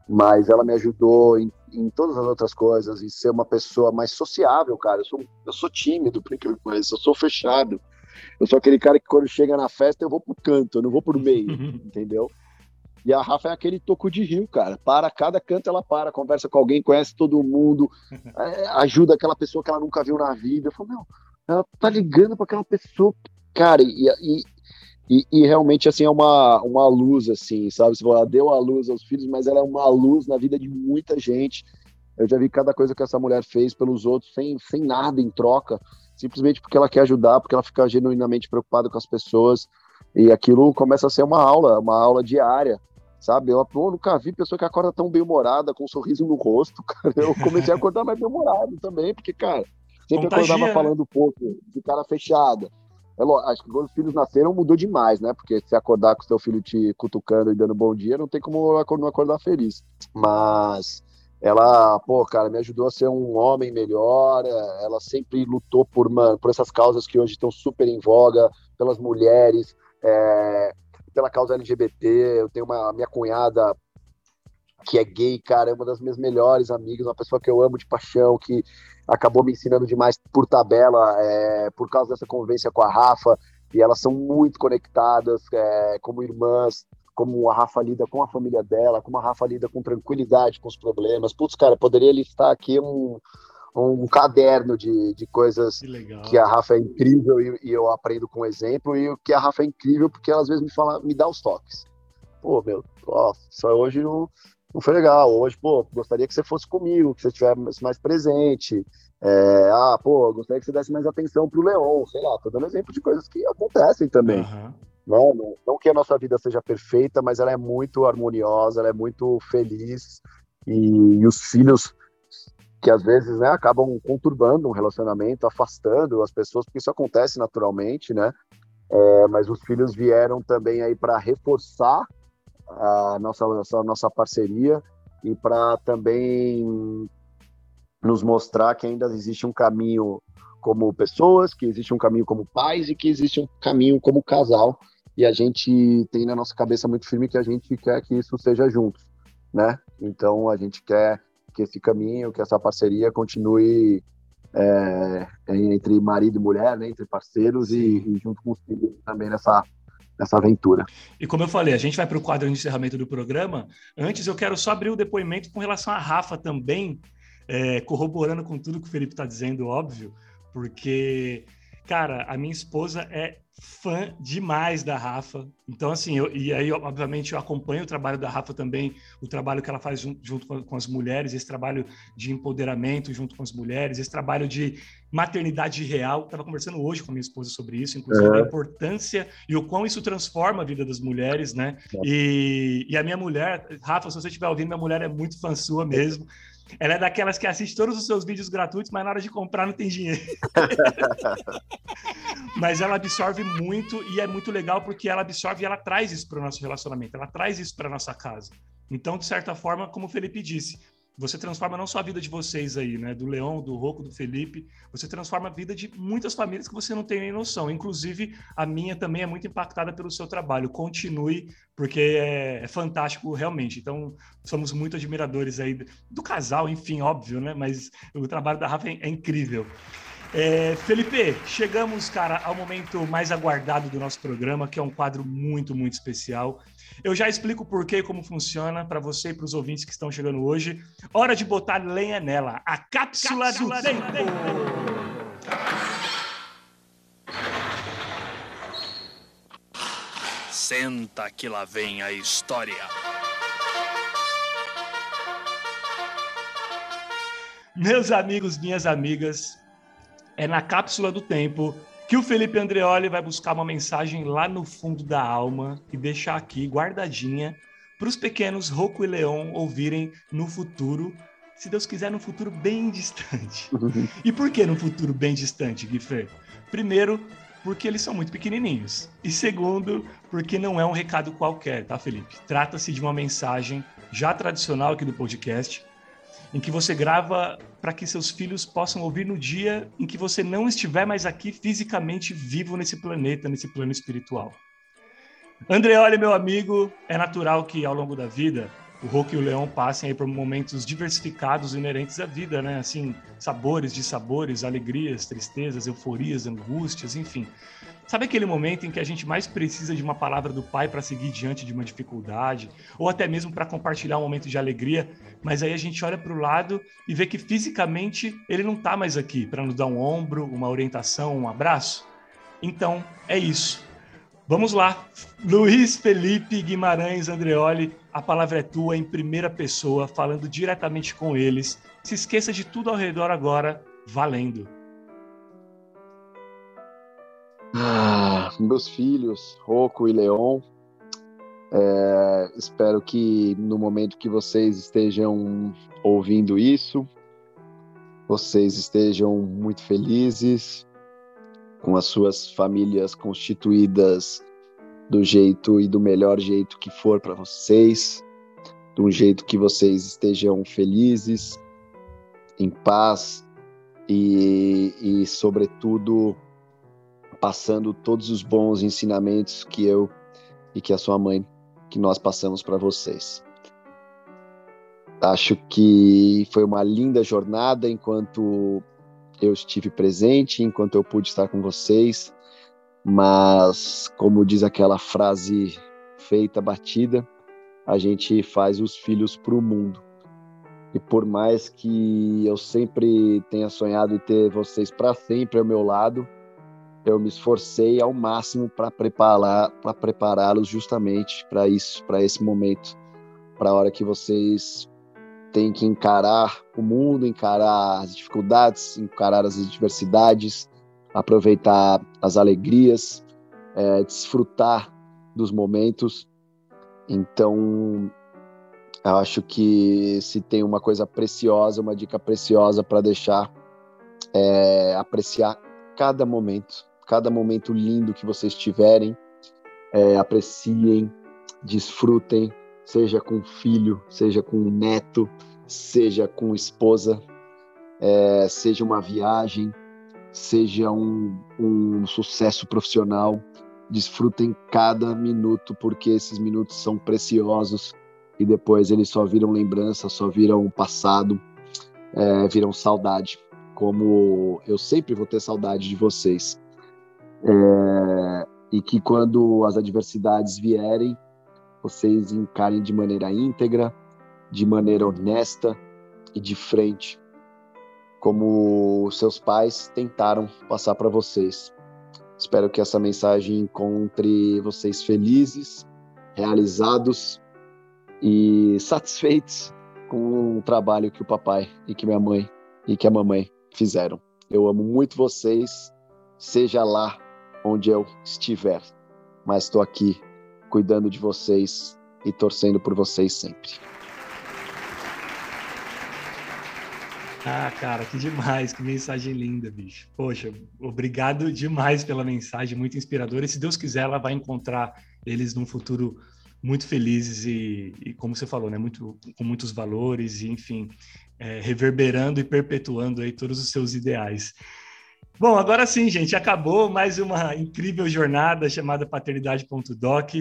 mas ela me ajudou em, em todas as outras coisas, em ser uma pessoa mais sociável, cara, eu sou, eu sou tímido, por incrível que pareça, eu sou fechado, eu sou aquele cara que quando chega na festa eu vou pro canto, eu não vou pro meio, entendeu? E a Rafa é aquele toco de rio, cara, para cada canto ela para, conversa com alguém, conhece todo mundo, é, ajuda aquela pessoa que ela nunca viu na vida, eu falo, não, ela tá ligando pra aquela pessoa, cara, e, e, e, e realmente assim é uma, uma luz, assim, sabe? Ela deu a luz aos filhos, mas ela é uma luz na vida de muita gente, eu já vi cada coisa que essa mulher fez pelos outros, sem, sem nada em troca, simplesmente porque ela quer ajudar, porque ela fica genuinamente preocupada com as pessoas, e aquilo começa a ser uma aula, uma aula diária, sabe? Eu, eu nunca vi pessoa que acorda tão bem-humorada, com um sorriso no rosto, cara, eu comecei a acordar mais bem-humorado também, porque, cara, sempre Contagia. acordava falando pouco, de cara fechada, eu, acho que quando os filhos nasceram mudou demais, né, porque se acordar com o seu filho te cutucando e dando bom dia, não tem como não acordar feliz, mas... Ela, pô, cara, me ajudou a ser um homem melhor, ela sempre lutou por, mano, por essas causas que hoje estão super em voga, pelas mulheres, é, pela causa L G B T, eu tenho uma minha cunhada que é gay, cara, é uma das minhas melhores amigas, uma pessoa que eu amo de paixão, que acabou me ensinando demais por tabela, é, por causa dessa convivência com a Rafa, e elas são muito conectadas, é, como irmãs, como a Rafa lida com a família dela, como a Rafa lida com tranquilidade, com os problemas. Putz, cara, poderia listar aqui um, um caderno de, de coisas que, que a Rafa é incrível e, e eu aprendo com exemplo, e o que a Rafa é incrível porque ela às vezes me fala, me dá os toques. Pô, meu, ó, só hoje não, não foi legal, hoje, pô, gostaria que você fosse comigo, que você estivesse mais presente, é, ah, pô, gostaria que você desse mais atenção pro Leon, sei lá, tô dando exemplo de coisas que acontecem também. Uhum. Não, não, não que a nossa vida seja perfeita, mas ela é muito harmoniosa, ela é muito feliz, e, e os filhos que às vezes, né, acabam conturbando um relacionamento, afastando as pessoas, porque isso acontece naturalmente, né, é, mas os filhos vieram também aí para reforçar a nossa, a nossa parceria e para também nos mostrar que ainda existe um caminho como pessoas, que existe um caminho como pais e que existe um caminho como casal. E a gente tem na nossa cabeça muito firme que a gente quer que isso seja juntos, né? Então a gente quer que esse caminho, que essa parceria continue é, entre marido e mulher, né? Entre parceiros e, e junto com os filhos também nessa, nessa aventura. E como eu falei, a gente vai para o quadro de encerramento do programa. Antes eu quero só abrir o depoimento com relação à Rafa também, é, corroborando com tudo que o Felipe está dizendo, óbvio, porque... Cara, a minha esposa é fã demais da Rafa, então assim, eu, e aí obviamente eu acompanho o trabalho da Rafa também, o trabalho que ela faz junto, junto com, com as mulheres, esse trabalho de empoderamento junto com as mulheres, esse trabalho de maternidade real. Estava conversando hoje com a minha esposa sobre isso, inclusive é. a importância e o quão isso transforma a vida das mulheres, né? É. E, e a minha mulher, Rafa, se você estiver ouvindo, minha mulher é muito fã sua mesmo. Ela é daquelas que assiste todos os seus vídeos gratuitos, mas na hora de comprar não tem dinheiro. Mas ela absorve muito e é muito legal porque ela absorve e ela traz isso para o nosso relacionamento, ela traz isso para a nossa casa. Então, de certa forma, como o Felipe disse, você transforma não só a vida de vocês aí, né? Do Leon, do Rocco, do Felipe, você transforma a vida de muitas famílias que você não tem nem noção. Inclusive, a minha também é muito impactada pelo seu trabalho. Continue, porque é, é fantástico realmente. Então, somos muito admiradores aí do, do casal, enfim, óbvio, né? Mas o trabalho da Rafa é, é incrível. É, Felipe, chegamos, cara, ao momento mais aguardado do nosso programa, que é um quadro muito, muito especial. Eu já explico o porquê e como funciona para você e para os ouvintes que estão chegando hoje. Hora de botar lenha nela, a Cápsula, Cápsula do Tempo! Senta que lá vem a história. Meus amigos, minhas amigas... É na Cápsula do Tempo que o Felipe Andreoli vai buscar uma mensagem lá no fundo da alma e deixar aqui guardadinha para os pequenos Rocco e Leon ouvirem no futuro, se Deus quiser, num futuro bem distante. E por que num futuro bem distante, Kieffer? Primeiro, porque eles são muito pequenininhos. E segundo, porque não é um recado qualquer, tá, Felipe? Trata-se de uma mensagem já tradicional aqui do podcast, em que você grava para que seus filhos possam ouvir no dia em que você não estiver mais aqui fisicamente vivo nesse planeta, nesse plano espiritual. Andreoli, meu amigo, é natural que ao longo da vida o Rocco e o Leon passem aí por momentos diversificados inerentes à vida, né? Assim, sabores, dissabores, alegrias, tristezas, euforias, angústias, enfim. Sabe aquele momento em que a gente mais precisa de uma palavra do pai para seguir diante de uma dificuldade, ou até mesmo para compartilhar um momento de alegria, mas aí a gente olha para o lado e vê que fisicamente ele não está mais aqui para nos dar um ombro, uma orientação, um abraço? Então, é isso. Vamos lá. Luiz Felipe Guimarães Andreoli, a palavra é tua em primeira pessoa, falando diretamente com eles. Se esqueça de tudo ao redor agora, valendo. Ah, meus filhos, Rocco e Leon, é, espero que no momento que vocês estejam ouvindo isso, vocês estejam muito felizes, com as suas famílias constituídas do jeito e do melhor jeito que for para vocês, de um jeito que vocês estejam felizes, em paz e, e sobretudo, passando todos os bons ensinamentos que eu e que a sua mãe, que nós passamos para vocês. Acho que foi uma linda jornada enquanto eu estive presente, enquanto eu pude estar com vocês, mas como diz aquela frase feita, batida, a gente faz os filhos para o mundo. E por mais que eu sempre tenha sonhado em ter vocês para sempre ao meu lado, eu me esforcei ao máximo para preparar, para prepará-los justamente para isso, para esse momento, para a hora que vocês têm que encarar o mundo, encarar as dificuldades, encarar as adversidades, aproveitar as alegrias, é, desfrutar dos momentos. Então, eu acho que se tem uma coisa preciosa, uma dica preciosa para deixar, é apreciar cada momento, cada momento lindo que vocês tiverem, é, apreciem, desfrutem, seja com filho, seja com neto, seja com esposa, é, seja uma viagem, seja um, um sucesso profissional. Desfrutem cada minuto, porque esses minutos são preciosos e depois eles só viram lembrança, só viram passado, é, viram saudade, como eu sempre vou ter saudade de vocês. É, e que quando as adversidades vierem, vocês encarem de maneira íntegra, de maneira honesta e de frente, como seus pais tentaram passar para vocês. Espero que essa mensagem encontre vocês felizes, realizados e satisfeitos com o trabalho que o papai e que minha mãe e que a mamãe fizeram. Eu amo muito vocês, seja lá onde eu estiver, mas estou aqui cuidando de vocês e torcendo por vocês sempre. Ah, cara, que demais, que mensagem linda, bicho. Poxa, obrigado demais pela mensagem, muito inspiradora. E se Deus quiser, ela vai encontrar eles num futuro muito felizes e, e como você falou, né, muito, com muitos valores, e, enfim, é, reverberando e perpetuando aí todos os seus ideais. Bom, agora sim, gente, acabou mais uma incrível jornada chamada paternidade ponto doc.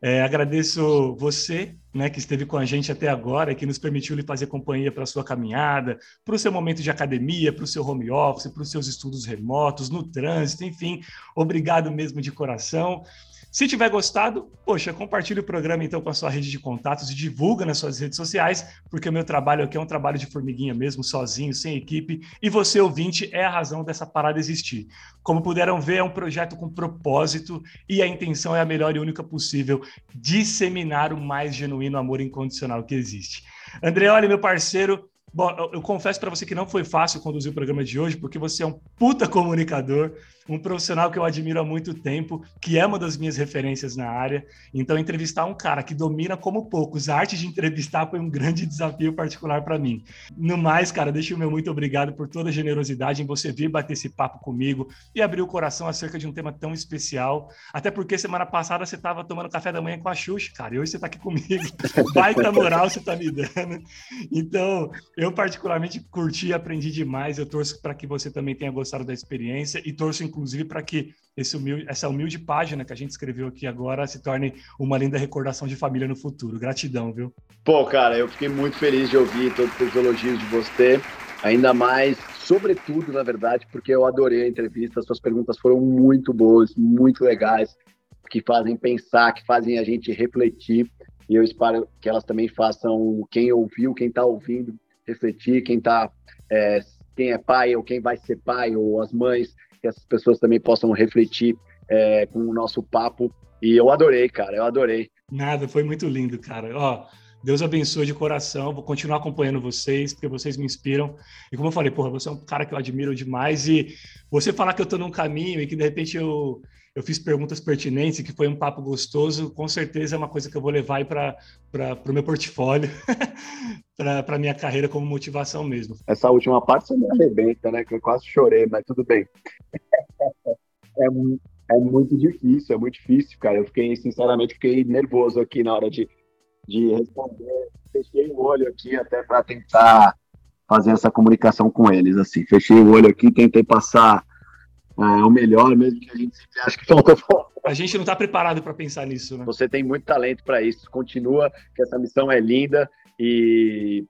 É, agradeço você, né, que esteve com a gente até agora, que nos permitiu lhe fazer companhia para a sua caminhada, para o seu momento de academia, para o seu home office, para os seus estudos remotos, no trânsito, enfim, obrigado mesmo de coração. Se tiver gostado, poxa, compartilhe o programa então com a sua rede de contatos e divulga nas suas redes sociais, porque o meu trabalho aqui é um trabalho de formiguinha mesmo, sozinho, sem equipe, e você, ouvinte, é a razão dessa parada existir. Como puderam ver, é um projeto com propósito e a intenção é a melhor e única possível, disseminar o mais genuíno amor incondicional que existe. Andreoli, meu parceiro, bom, eu confesso para você que não foi fácil conduzir o programa de hoje, porque você é um puta comunicador, um profissional que eu admiro há muito tempo, que é uma das minhas referências na área. Então, entrevistar um cara que domina como poucos a arte de entrevistar foi um grande desafio particular para mim. No mais, cara, deixo o meu muito obrigado por toda a generosidade em você vir bater esse papo comigo e abrir o coração acerca de um tema tão especial. Até porque semana passada você estava tomando café da manhã com a Xuxa, cara, e hoje você está aqui comigo. Baita moral você está me dando. Então, eu particularmente curti e aprendi demais. Eu torço para que você também tenha gostado da experiência e torço, inclusive, para que esse humilde, essa humilde página que a gente escreveu aqui agora se torne uma linda recordação de família no futuro. Gratidão, viu? Pô, cara, eu fiquei muito feliz de ouvir todos os elogios de você, ainda mais, sobretudo, na verdade, porque eu adorei a entrevista. As suas perguntas foram muito boas, muito legais, que fazem pensar, que fazem a gente refletir, e eu espero que elas também façam quem ouviu, quem está ouvindo, refletir, quem tá, é, quem é pai ou quem vai ser pai, ou as mães, que essas pessoas também possam refletir é, com o nosso papo. E eu adorei, cara, eu adorei. Nada, foi muito lindo, cara. Ó, Deus abençoe de coração, vou continuar acompanhando vocês, porque vocês me inspiram. E como eu falei, porra, você é um cara que eu admiro demais, e você falar que eu tô num caminho e que de repente eu... eu fiz perguntas pertinentes, que foi um papo gostoso, com certeza é uma coisa que eu vou levar para o meu portfólio, para a minha carreira como motivação mesmo. Essa última parte você me arrebenta, né? Que eu quase chorei, mas tudo bem. É, é muito difícil, é muito difícil, cara. Eu fiquei, sinceramente, fiquei nervoso aqui na hora de, de responder. Fechei o olho aqui até para tentar fazer essa comunicação com eles, assim. Fechei o olho aqui, tentei passar... é o melhor mesmo, que a gente sempre acha que falta. A gente não está preparado para pensar nisso, né? Você tem muito talento para isso. Continua, que essa missão é linda. E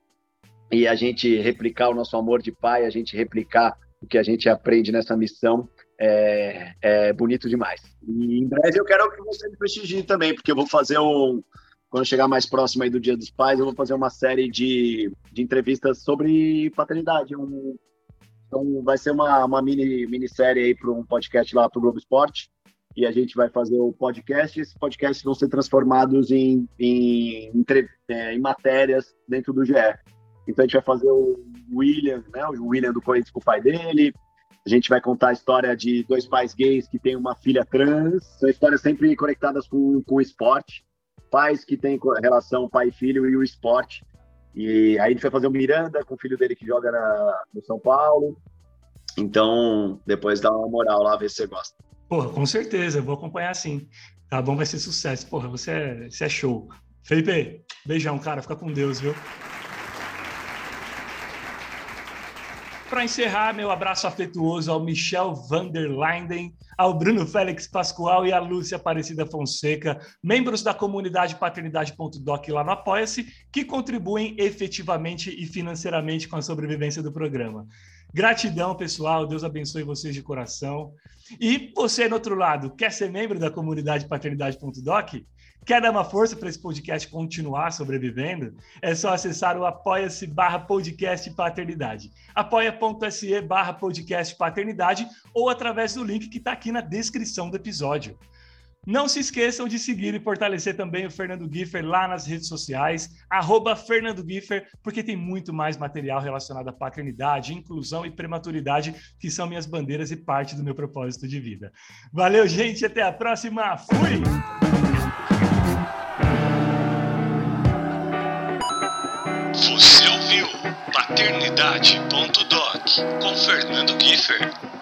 e a gente replicar o nosso amor de pai, a gente replicar o que a gente aprende nessa missão, é, é bonito demais. E em breve eu quero que você me prestigie também, porque eu vou fazer um... Quando chegar mais próximo aí do Dia dos Pais, eu vou fazer uma série de, de entrevistas sobre paternidade. Um, então vai ser uma, uma mini, minissérie aí para um podcast lá para o Globo Esporte. E a gente vai fazer o podcast. Esses podcasts vão ser transformados em, em, em, em matérias dentro do G E. Então a gente vai fazer o William, né? O William do Corinthians com o pai dele. A gente vai contar a história de dois pais gays que têm uma filha trans. São histórias sempre conectadas com, com o esporte. Pais que tem relação pai e filho e o esporte. E aí a gente vai fazer o Miranda com o filho dele que joga na, no São Paulo. Então, depois dá uma moral lá, ver se você gosta. Porra, com certeza, eu vou acompanhar sim. Tá bom, vai ser sucesso. Porra, você é, você é show. Felipe, beijão, cara. Fica com Deus, viu? Para encerrar, meu abraço afetuoso ao Michel van der Leinden, ao Bruno Félix Pascoal e à Lúcia Aparecida Fonseca, membros da comunidade paternidade ponto doc lá no Apoia-se, que contribuem efetivamente e financeiramente com a sobrevivência do programa. Gratidão, pessoal. Deus abençoe vocês de coração. E você, do outro lado, quer ser membro da comunidade paternidade ponto doc? Quer dar uma força para esse podcast continuar sobrevivendo? É só acessar o apoia-se barra podcast paternidade, apoia.se barra podcast paternidade ou através do link que está aqui na descrição do episódio. Não se esqueçam de seguir e fortalecer também o Fernando Kieffer lá nas redes sociais, arroba Fernando Kieffer, porque tem muito mais material relacionado à paternidade, inclusão e prematuridade, que são minhas bandeiras e parte do meu propósito de vida. Valeu, gente, até a próxima. Fui! Paternidade ponto doc com Fernando Kieffer.